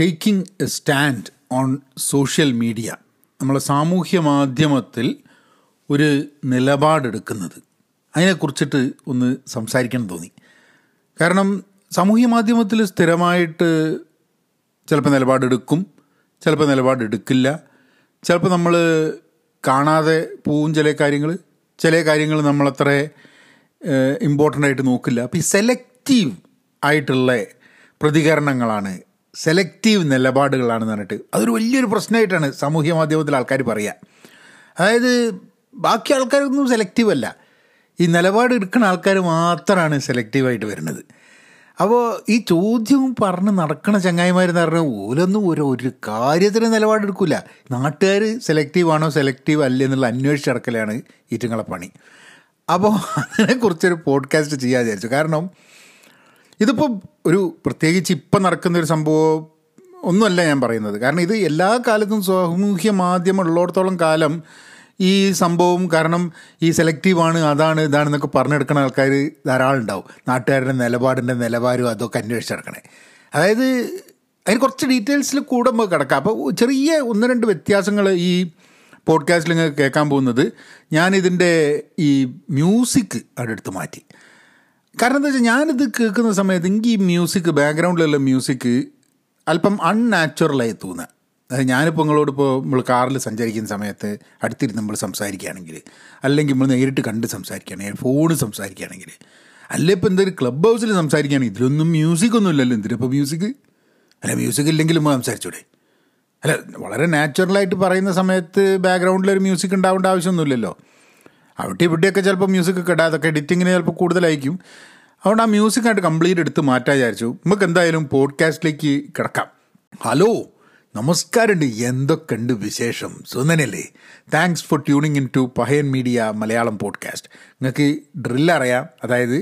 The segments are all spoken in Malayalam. Taking a stand on social media, നമ്മളെ സാമൂഹ്യ മാധ്യമത്തിൽ ഒരു നിലപാടെടുക്കുന്നത്, അതിനെക്കുറിച്ചിട്ട് ഒന്ന് സംസാരിക്കണം തോന്നി. കാരണം സാമൂഹ്യ മാധ്യമത്തിൽ സ്ഥിരമായിട്ട് ചിലപ്പോൾ നിലപാടെടുക്കും, ചിലപ്പോൾ നിലപാടെടുക്കില്ല, ചിലപ്പോൾ നമ്മൾ കാണാതെ പോവും ചില കാര്യങ്ങൾ നമ്മളത്ര ഇമ്പോർട്ടൻ്റ് ആയിട്ട് നോക്കില്ല. അപ്പോൾ ഈ സെലക്റ്റീവ് ആയിട്ടുള്ള പ്രതികരണങ്ങളാണ്, സെലക്റ്റീവ് നിലപാടുകളാണെന്ന് പറഞ്ഞിട്ട് അതൊരു വലിയൊരു പ്രശ്നമായിട്ടാണ് സാമൂഹ്യ മാധ്യമത്തിൽ ആൾക്കാർ പറയുക. അതായത് ബാക്കി ആൾക്കാരൊന്നും സെലക്റ്റീവ് അല്ല, ഈ നിലപാട് എടുക്കുന്ന ആൾക്കാർ മാത്രമാണ് സെലക്റ്റീവായിട്ട് വരുന്നത്. അപ്പോൾ ഈ ചോദ്യവും പറഞ്ഞ് നടക്കണ ചങ്ങായിമാരെന്ന് പറഞ്ഞാൽ ഓലൊന്നും ഒരു കാര്യത്തിന് നിലപാടെടുക്കില്ല. നാട്ടുകാർ സെലക്റ്റീവാണോ സെലക്റ്റീവ് അല്ലേ എന്നുള്ള അന്വേഷിച്ചിടക്കലാണ് ഈറ്റങ്ങളെ പണി. അപ്പോൾ അതിനെക്കുറിച്ചൊരു പോഡ്കാസ്റ്റ് ചെയ്യാൻ വിചാരിച്ചു. കാരണം ഇതിപ്പോൾ ഒരു പ്രത്യേകിച്ച് ഇപ്പം നടക്കുന്നൊരു സംഭവം ഒന്നുമല്ല ഞാൻ പറയുന്നത്. കാരണം ഇത് എല്ലാ കാലത്തും സാമൂഹ്യ മാധ്യമം ഉള്ളിടത്തോളം കാലം ഈ സംഭവം, കാരണം ഈ സെലക്റ്റീവാണ്, അതാണ്, ഇതാണെന്നൊക്കെ പറഞ്ഞെടുക്കുന്ന ആൾക്കാർ ധാരാളം ഉണ്ടാവും. നാട്ടുകാരുടെ നിലപാടും അതൊക്കെ അന്വേഷിച്ചെടുക്കണേ. അതായത് അതിന് കുറച്ച് ഡീറ്റെയിൽസിൽ കൂടെ നമുക്ക് കിടക്കാം. അപ്പോൾ ചെറിയ ഒന്ന് രണ്ട് വ്യത്യാസങ്ങൾ ഈ പോഡ്കാസ്റ്റിൽ ഇങ്ങനെ കേൾക്കാൻ പോകുന്നത്. ഞാനിതിൻ്റെ ഈ മ്യൂസിക് അടുത്ത് മാറ്റി. കാരണം എന്താ വെച്ചാൽ ഞാനിത് കേൾക്കുന്ന സമയത്ത് എനിക്ക് ഈ മ്യൂസിക്, ബാക്ക്ഗ്രൗണ്ടിലുള്ള മ്യൂസിക് അല്പം അൺനാച്ചുറലായി തോന്നുക. അതായത് ഞാനിപ്പോൾ നിങ്ങളോടിപ്പോൾ നമ്മൾ കാറിൽ സഞ്ചരിക്കുന്ന സമയത്ത് അടുത്തിരുന്ന് നമ്മൾ സംസാരിക്കുകയാണെങ്കിൽ, അല്ലെങ്കിൽ നമ്മൾ നേരിട്ട് കണ്ട് സംസാരിക്കുകയാണെങ്കിൽ, ഫോണ് സംസാരിക്കുകയാണെങ്കിൽ, അല്ലെ ഇപ്പോൾ എന്തൊരു ക്ലബ് ഹൗസിൽ സംസാരിക്കുകയാണെങ്കിൽ ഇതിലൊന്നും മ്യൂസിക്കൊന്നും ഇല്ലല്ലോ. എന്തിനിപ്പോൾ മ്യൂസിക്? അല്ല, മ്യൂസിക് ഇല്ലെങ്കിൽ നമ്മൾ സംസാരിച്ചൂടെ? അല്ല, വളരെ നാച്ചുറലായിട്ട് പറയുന്ന സമയത്ത് ബാക്ക്ഗ്രൗണ്ടിലൊരു മ്യൂസിക് ഉണ്ടാവേണ്ട ആവശ്യമൊന്നുമില്ലല്ലോ. അവിടെ ഇവിടെയൊക്കെ ചിലപ്പോൾ മ്യൂസിക് ഒക്കെ ഇടാം, അതൊക്കെ എഡിറ്റിങ്ങിന് ചിലപ്പോൾ കൂടുതലായിരിക്കും. അതുകൊണ്ട് ആ മ്യൂസിക്കായിട്ട് കംപ്ലീറ്റ് എടുത്ത് മാറ്റാൻ വിചാരിച്ചു. നമുക്ക് എന്തായാലും പോഡ്കാസ്റ്റിലേക്ക് കിടക്കാം. ഹലോ, നമസ്കാരമുണ്ട്, എന്തൊക്കെയുണ്ട് വിശേഷം? സുന്ദനല്ലേ? Thanks for tuning in to Pahayan media Malayalam podcast. നിങ്ങൾക്ക് ഡ്രില്ല് അറിയാം, അതായത്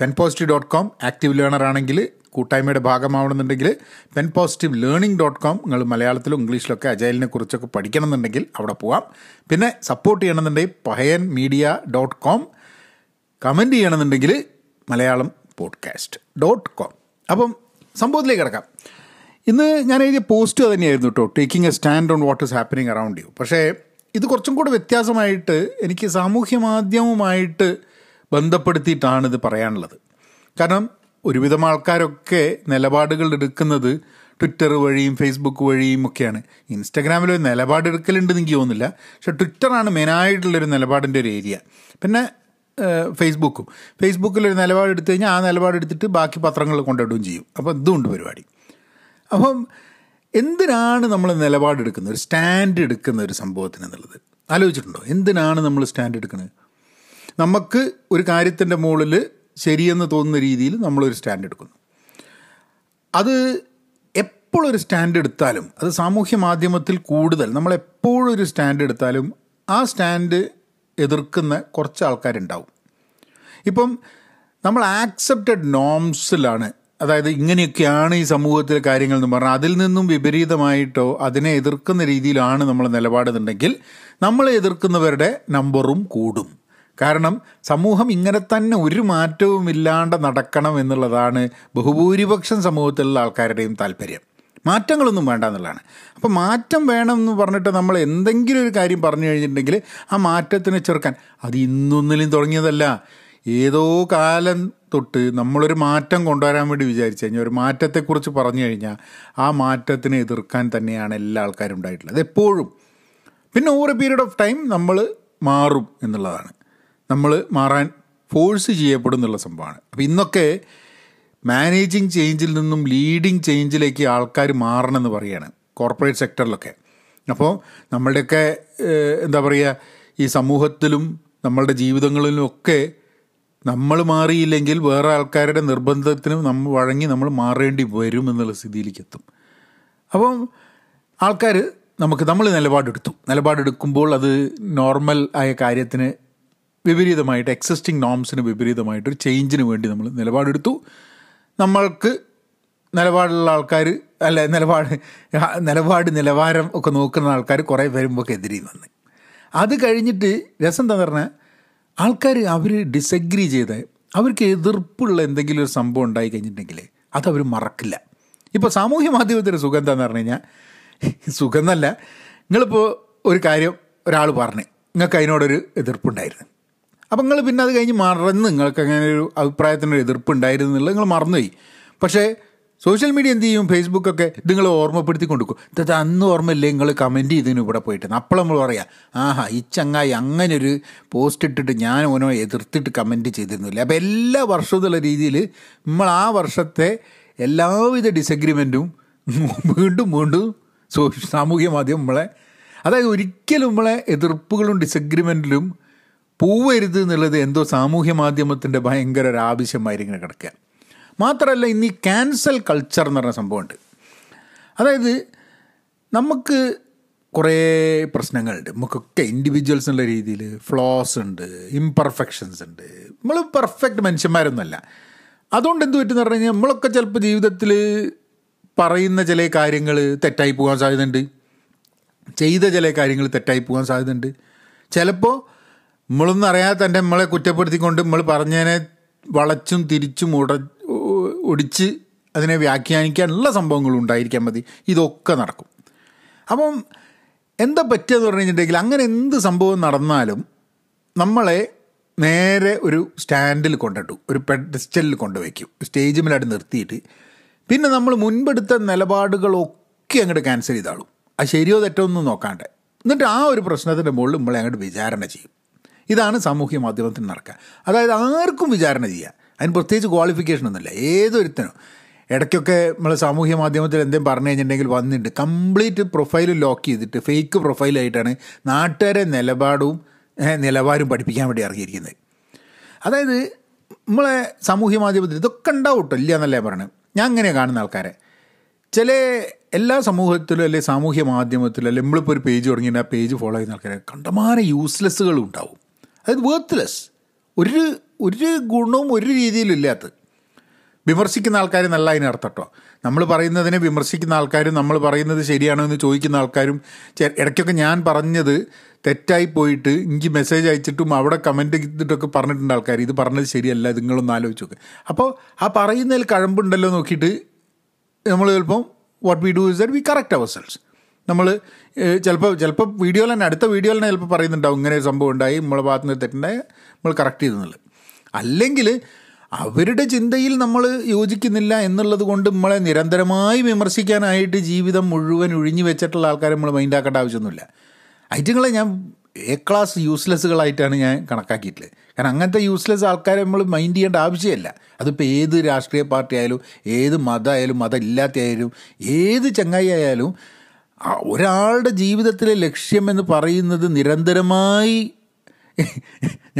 penpositive.com ആക്റ്റീവ് ലേണർ ആണെങ്കിൽ, കൂട്ടായ്മയുടെ ഭാഗമാവണമെന്നുണ്ടെങ്കിൽ penpositivelearning.com. നിങ്ങൾ മലയാളത്തിലും ഇംഗ്ലീഷിലൊക്കെ അജൈലിനെ കുറിച്ചൊക്കെ പഠിക്കണമെന്നുണ്ടെങ്കിൽ അവിടെ പോവാം. പിന്നെ സപ്പോർട്ട് ചെയ്യണമെന്നുണ്ടെങ്കിൽ pahayanmedia.com. കമൻറ്റ് ചെയ്യണമെന്നുണ്ടെങ്കിൽ malayalamPodcast.com. അപ്പം സംഭവത്തിലേക്ക് കിടക്കാം. ഇന്ന് ഞാൻ എഴുതിയ പോസ്റ്റ് തന്നെയായിരുന്നു കേട്ടോ, taking a stand on what is happening around you. പക്ഷേ ഇത് കുറച്ചും കൂടെ വ്യത്യാസമായിട്ട് എനിക്ക് സാമൂഹ്യ മാധ്യമവുമായിട്ട് ബന്ധപ്പെടുത്തിയിട്ടാണ് ഇത് പറയാനുള്ളത്. കാരണം ഒരുവിധം ആൾക്കാരൊക്കെ നിലപാടുകൾ എടുക്കുന്നത് ട്വിറ്റർ വഴിയും ഫേസ്ബുക്ക് വഴിയും ഒക്കെയാണ്. ഇൻസ്റ്റാഗ്രാമിലൊരു നിലപാടെടുക്കലുണ്ടെന്ന് എനിക്ക് തോന്നുന്നില്ല, പക്ഷേ ട്വിറ്ററാണ് മെയിനായിട്ടുള്ളൊരു നിലപാടിൻ്റെ ഒരു ഏരിയ. പിന്നെ ഫേസ്ബുക്കിലൊരു നിലപാടെടുത്തു കഴിഞ്ഞാൽ ആ നിലപാടെടുത്തിട്ട് ബാക്കി പത്രങ്ങൾ കൊണ്ടിടുകയും ചെയ്യും. അപ്പോൾ ഇതുമുണ്ട് പരിപാടി. അപ്പം എന്തിനാണ് നമ്മൾ നിലപാടെടുക്കുന്നത്, ഒരു സ്റ്റാൻഡ് എടുക്കുന്ന ഒരു സംഭവത്തിനെന്നുള്ളത് ആലോചിച്ചിട്ടുണ്ടോ? എന്തിനാണ് നമ്മൾ സ്റ്റാൻഡ് എടുക്കുന്നത്? നമുക്ക് ഒരു കാര്യത്തിൻ്റെ മുകളിൽ ശരിയെന്ന് തോന്നുന്ന രീതിയിൽ നമ്മളൊരു സ്റ്റാൻഡ് എടുക്കുന്നു. അത് എപ്പോഴൊരു സ്റ്റാൻഡ് എടുത്താലും, അത് സാമൂഹ്യ മാധ്യമത്തിൽ കൂടുതൽ നമ്മളെപ്പോഴൊരു സ്റ്റാൻഡ് എടുത്താലും ആ സ്റ്റാൻഡ് എതിർക്കുന്ന കുറച്ച് ആൾക്കാരുണ്ടാവും. ഇപ്പം നമ്മൾ ആക്സെപ്റ്റഡ് നോംസിലാണ്, അതായത് ഇങ്ങനെയൊക്കെയാണ് ഈ സമൂഹത്തിലെ കാര്യങ്ങൾ എന്ന് പറഞ്ഞാൽ അതിൽ നിന്നും വിപരീതമായിട്ടോ അതിനെ എതിർക്കുന്ന രീതിയിലാണ് നമ്മൾ നിലപാടുന്നുണ്ടെങ്കിൽ നമ്മൾ എതിർക്കുന്നവരുടെ നമ്പറും കൂടും. കാരണം സമൂഹം ഇങ്ങനെ തന്നെ ഒരു മാറ്റവും ഇല്ലാണ്ട് നടക്കണം എന്നുള്ളതാണ് ബഹുഭൂരിപക്ഷം സമൂഹത്തിലുള്ള ആൾക്കാരുടെയും താല്പര്യം. മാറ്റങ്ങളൊന്നും വേണ്ട എന്നുള്ളതാണ്. അപ്പോൾ മാറ്റം വേണമെന്ന് പറഞ്ഞിട്ട് നമ്മൾ എന്തെങ്കിലും ഒരു കാര്യം പറഞ്ഞു കഴിഞ്ഞിട്ടുണ്ടെങ്കിൽ ആ മാറ്റത്തിനെ ചെറുക്കാൻ, അത് ഇന്നൊന്നിലും തുടങ്ങിയതല്ല, ഏതോ കാലം തൊട്ട് നമ്മളൊരു മാറ്റം കൊണ്ടുവരാൻ വേണ്ടി വിചാരിച്ചു കഴിഞ്ഞാൽ, ഒരു മാറ്റത്തെക്കുറിച്ച് പറഞ്ഞു കഴിഞ്ഞാൽ ആ മാറ്റത്തിനെ എതിർക്കാൻ തന്നെയാണ് എല്ലാ ആൾക്കാരും ഉണ്ടായിട്ടുള്ളത് എപ്പോഴും. പിന്നെ over a period of time നമ്മൾ മാറും എന്നുള്ളതാണ്, നമ്മൾ മാറാൻ ഫോഴ്സ് ചെയ്യപ്പെടും എന്നുള്ള സംഭവമാണ്. അപ്പോൾ ഇന്നൊക്കെ മാനേജിങ് ചേഞ്ചിൽ നിന്നും ലീഡിങ് ചേഞ്ചിലേക്ക് ആൾക്കാർ മാറണം എന്ന് പറയുകയാണ് കോർപ്പറേറ്റ് സെക്ടറിലൊക്കെ. അപ്പോൾ നമ്മളുടെയൊക്കെ എന്താ പറയുക, ഈ സമൂഹത്തിലും നമ്മളുടെ ജീവിതങ്ങളിലും ഒക്കെ നമ്മൾ മാറിയില്ലെങ്കിൽ വേറെ ആൾക്കാരുടെ നിർബന്ധത്തിനും നമ്മൾ വഴങ്ങി നമ്മൾ മാറേണ്ടി വരും എന്നുള്ള സ്ഥിതിയിലേക്ക് എത്തും. അപ്പം ആൾക്കാർ നമ്മൾ നിലപാടെടുക്കുമ്പോൾ അത് നോർമൽ ആയ കാര്യത്തിന് വിപരീതമായിട്ട്, എക്സിസ്റ്റിംഗ് നോംസിന് വിപരീതമായിട്ടൊരു ചേഞ്ചിന് വേണ്ടി നമ്മൾ നിലപാടെടുത്തു. നമ്മൾക്ക് നിലപാടുള്ള ആൾക്കാർ, അല്ല നിലവാരം ഒക്കെ നോക്കുന്ന ആൾക്കാർ കുറേ വരുമ്പോൾ എതിരി വന്ന്, അത് കഴിഞ്ഞിട്ട് രസം എന്താണെന്ന് പറഞ്ഞാൽ ആൾക്കാർ അവർ ഡിസഗ്രി ചെയ്ത് അവർക്ക് എതിർപ്പുള്ള എന്തെങ്കിലും ഒരു സംഭവം ഉണ്ടായി കഴിഞ്ഞിട്ടുണ്ടെങ്കിൽ അതവർ മറക്കില്ല. ഇപ്പോൾ സാമൂഹ്യ മാധ്യമത്തിൻ്റെ സുഖം എന്താണെന്ന് പറഞ്ഞു കഴിഞ്ഞാൽ, സുഖം എന്നല്ല, നിങ്ങളിപ്പോൾ ഒരു കാര്യം ഒരാൾ പറഞ്ഞ് നിങ്ങൾക്ക് അതിനോടൊരു എതിർപ്പുണ്ടായിരുന്നു, അപ്പം നിങ്ങൾ പിന്നെ അത് കഴിഞ്ഞ് മറന്ന് നിങ്ങൾക്ക് അങ്ങനെ ഒരു അഭിപ്രായത്തിനൊരു എതിർപ്പുണ്ടായിരുന്നു എന്നുള്ളത് നിങ്ങൾ മറന്നുപോയി. പക്ഷേ സോഷ്യൽ മീഡിയ എന്ത് ചെയ്യും, ഫേസ്ബുക്കൊക്കെ നിങ്ങൾ ഓർമ്മപ്പെടുത്തി കൊടുക്കും, ഇത് അന്ന് ഓർമ്മയില്ലേ നിങ്ങൾ കമൻറ്റ് ചെയ്തതിന് ഇവിടെ പോയിട്ടാണ്. അപ്പോൾ നമ്മൾ പറയാം, ആഹാ ഈ ചങ്ങായി അങ്ങനെ ഒരു പോസ്റ്റ് ഇട്ടിട്ട് ഞാൻ ഓനോ എതിർത്തിട്ട് കമൻറ്റ് ചെയ്തിരുന്നില്ല. അപ്പോൾ എല്ലാ വർഷവും എന്നുള്ള രീതിയിൽ നമ്മൾ ആ വർഷത്തെ എല്ലാവിധ ഡിസഗ്രിമെൻറ്റും വീണ്ടും വീണ്ടും സാമൂഹ്യ മാധ്യമം നമ്മളെ, അതായത് ഒരിക്കലും നമ്മളെ എതിർപ്പുകളും ഡിസഗ്രിമെൻറ്റിലും പോവരുത് എന്നുള്ളത് എന്തോ സാമൂഹ്യ മാധ്യമത്തിൻ്റെ ഭയങ്കര ഒരു ആവശ്യമായിരിക്കും കിടക്കുക. മാത്രമല്ല, ഇന്ന് ഈ ക്യാൻസൽ കൾച്ചർ എന്ന് പറഞ്ഞ സംഭവമുണ്ട്. അതായത് നമുക്ക് കുറേ പ്രശ്നങ്ങളുണ്ട്, നമുക്കൊക്കെ ഇൻഡിവിജ്വൽസ് എന്നുള്ള രീതിയിൽ ഫ്ലോസ് ഉണ്ട്, ഇംപെർഫെക്ഷൻസ് ഉണ്ട്, നമ്മൾ പെർഫെക്റ്റ് മനുഷ്യന്മാരൊന്നുമല്ല. അതുകൊണ്ട് എന്ത് പറ്റുമെന്ന് പറഞ്ഞു കഴിഞ്ഞാൽ, നമ്മളൊക്കെ ചിലപ്പോൾ ജീവിതത്തിൽ പറയുന്ന ചില കാര്യങ്ങൾ തെറ്റായി പോകാൻ സാധ്യതയുണ്ട്, ചെയ്ത ചില കാര്യങ്ങൾ തെറ്റായി പോകാൻ സാധ്യതയുണ്ട്. ചിലപ്പോൾ നമ്മളൊന്നും അറിയാതെ തന്നെ നമ്മളെ കുറ്റപ്പെടുത്തിക്കൊണ്ട് നമ്മൾ പറഞ്ഞതിനെ വളച്ചും തിരിച്ചും ഒടിച്ച് അതിനെ വ്യാഖ്യാനിക്കാനുള്ള സംഭവങ്ങളും ഉണ്ടായിരിക്കാൻ മതി. ഇതൊക്കെ നടക്കും. അപ്പം എന്താ പറ്റുകയെന്ന് പറഞ്ഞു കഴിഞ്ഞിട്ടുണ്ടെങ്കിൽ, അങ്ങനെ എന്ത് സംഭവം നടന്നാലും നമ്മളെ നേരെ ഒരു സ്റ്റാൻഡിൽ കൊണ്ടിട്ടു, ഒരു പെഡസ്റ്റലിൽ കൊണ്ടുവയ്ക്കും, സ്റ്റേജ് മേലായിട്ട് നിർത്തിയിട്ട് പിന്നെ നമ്മൾ മുൻപെടുത്ത നിലപാടുകളൊക്കെ അങ്ങോട്ട് ക്യാൻസൽ ചെയ്താളും, അത് ശരിയോ തെറ്റോ ഒന്നും നോക്കാണ്ട്. എന്നിട്ട് ആ ഒരു പ്രശ്നത്തിൻ്റെ മുകളിൽ നമ്മളെ അങ്ങോട്ട് വിചാരണ ചെയ്യും. ഇതാണ് സാമൂഹ്യ മാധ്യമത്തിന് നടക്കുക. അതായത് ആർക്കും വിചാരണ ചെയ്യുക, അതിന് പ്രത്യേകിച്ച് ക്വാളിഫിക്കേഷൻ ഒന്നുമില്ല. ഏതൊരുത്തനും ഇടയ്ക്കൊക്കെ നമ്മൾ സാമൂഹ്യ മാധ്യമത്തിൽ എന്തെങ്കിലും പറഞ്ഞു കഴിഞ്ഞിട്ടുണ്ടെങ്കിൽ വന്നിട്ട് കംപ്ലീറ്റ് പ്രൊഫൈൽ ലോക്ക് ചെയ്തിട്ട് ഫേക്ക് പ്രൊഫൈലായിട്ടാണ് നാട്ടുകാരെ നിലവാരം പഠിപ്പിക്കാൻ വേണ്ടി ഇറങ്ങിയിരിക്കുന്നത്. അതായത് നമ്മളെ സാമൂഹ്യ മാധ്യമത്തിൽ ഇതൊക്കെ ഉണ്ടാവും കേട്ടോ, ഇല്ല എന്നല്ലേ പറയണത്. ഞാൻ അങ്ങനെയാണ് കാണുന്ന ആൾക്കാരെ. ചില എല്ലാ സമൂഹത്തിലും അല്ലെങ്കിൽ സാമൂഹ്യ മാധ്യമത്തിലും അല്ലെങ്കിൽ നമ്മളിപ്പോൾ ഒരു പേജ് തുടങ്ങിയിട്ട് ആ പേജ് ഫോളോ ചെയ്യുന്ന ആൾക്കാരെ കണ്ടമാനം യൂസ്ലെസ്സുകളും ഉണ്ടാവും. അതായത് വേർത്ത്ലെസ്, ഒരു ഗുണവും ഒരു രീതിയിലും ഇല്ലാത്തത്. വിമർശിക്കുന്ന ആൾക്കാർ നല്ല അതിനർത്ഥം കേട്ടോ, നമ്മൾ പറയുന്നതിനെ വിമർശിക്കുന്ന ആൾക്കാരും നമ്മൾ പറയുന്നത് ശരിയാണോ എന്ന് ചോദിക്കുന്ന ആൾക്കാരും ഇടയ്ക്കൊക്കെ ഞാൻ പറഞ്ഞത് തെറ്റായി പോയിട്ട് എനിക്ക് മെസ്സേജ് അയച്ചിട്ടും അവിടെ കമൻറ്റ് ചെയ്തിട്ടൊക്കെ പറഞ്ഞിട്ടുണ്ട് ആൾക്കാർ, ഇത് പറഞ്ഞത് ശരിയല്ല, നിങ്ങളൊന്ന് ആലോചിച്ച് നോക്ക്. അപ്പോൾ ആ പറയുന്നതിൽ കഴമ്പുണ്ടല്ലോ നോക്കിയിട്ട് നമ്മൾ ചിലപ്പം what we do is that we correct ourselves. നമ്മൾ ചിലപ്പോൾ വീഡിയോയിൽ തന്നെ അടുത്ത വീഡിയോയിൽ തന്നെ ചിലപ്പോൾ പറയുന്നുണ്ടാവും ഇങ്ങനെ ഒരു സംഭവം ഉണ്ടായി, നമ്മളെ ഭാഗത്ത് നിന്ന് തെറ്റുണ്ടായി, നമ്മൾ കറക്റ്റ് ചെയ്തെന്നുള്ളത്. അല്ലെങ്കിൽ അവരുടെ ചിന്തയിൽ നമ്മൾ യോജിക്കുന്നില്ല എന്നുള്ളത് കൊണ്ട് നമ്മളെ നിരന്തരമായി വിമർശിക്കാനായിട്ട് ജീവിതം മുഴുവൻ ഒഴിഞ്ഞു വെച്ചിട്ടുള്ള ആൾക്കാരെ നമ്മൾ മൈൻഡാക്കേണ്ട ആവശ്യമൊന്നുമില്ല. ഐറ്റങ്ങളെ ഞാൻ എ ക്ലാസ് യൂസ്ലെസ്സുകളായിട്ടാണ് ഞാൻ കണക്കാക്കിയിട്ടുള്ളത്. കാരണം അങ്ങനത്തെ യൂസ്ലെസ് ആൾക്കാരെ നമ്മൾ മൈൻഡ് ചെയ്യേണ്ട ആവശ്യമില്ല. അതിപ്പോൾ ഏത് രാഷ്ട്രീയ പാർട്ടി ആയാലും ഏത് മതമായാലും മതമില്ലാത്തയായാലും ഏത് ചങ്ങായി ആയാലും ഒരാളുടെ ജീവിതത്തിലെ ലക്ഷ്യമെന്ന് പറയുന്നത് നിരന്തരമായി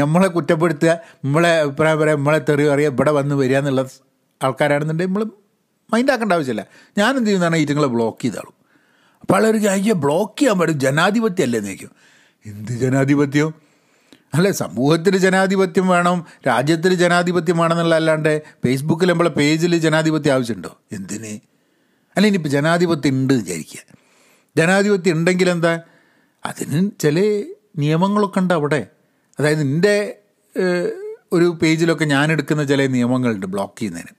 നമ്മളെ കുറ്റപ്പെടുത്തുക, നമ്മളെ അഭിപ്രായം പറയാം, നമ്മളെ തെറി പറയുക, ഇവിടെ വന്ന് വരിക എന്നുള്ള ആൾക്കാരാണെന്നുണ്ടെങ്കിൽ നമ്മൾ മൈൻഡാക്കേണ്ട ആവശ്യമില്ല. ഞാനെന്ത് ചെയ്യുന്നതാണ്, ഇതുങ്ങളെ ബ്ലോക്ക് ചെയ്താളും. അപ്പോൾ ആളൊരു അയ്യോ ബ്ലോക്ക് ചെയ്യാൻ പറ്റും, ജനാധിപത്യം അല്ലേ എന്നേക്കും. എന്ത് ജനാധിപത്യം? അല്ല, സമൂഹത്തിൽ ജനാധിപത്യം വേണം, രാജ്യത്തിൽ ജനാധിപത്യം വേണമെന്നുള്ള അല്ലാണ്ട് ഫേസ്ബുക്കിൽ നമ്മളെ പേജിൽ ജനാധിപത്യം ആവശ്യമുണ്ടോ? എന്തിന്? അല്ല, ഇനിയിപ്പോൾ ജനാധിപത്യം ഉണ്ട് വിചാരിക്കുക, ജനാധിപത്യം ഉണ്ടെങ്കിലെന്താ, അതിന് ചില നിയമങ്ങളൊക്കെ ഉണ്ട് അവിടെ. അതായത് എൻ്റെ ഒരു പേജിലൊക്കെ ഞാനെടുക്കുന്ന ചില നിയമങ്ങളുണ്ട് ബ്ലോക്ക് ചെയ്യുന്നതിന്.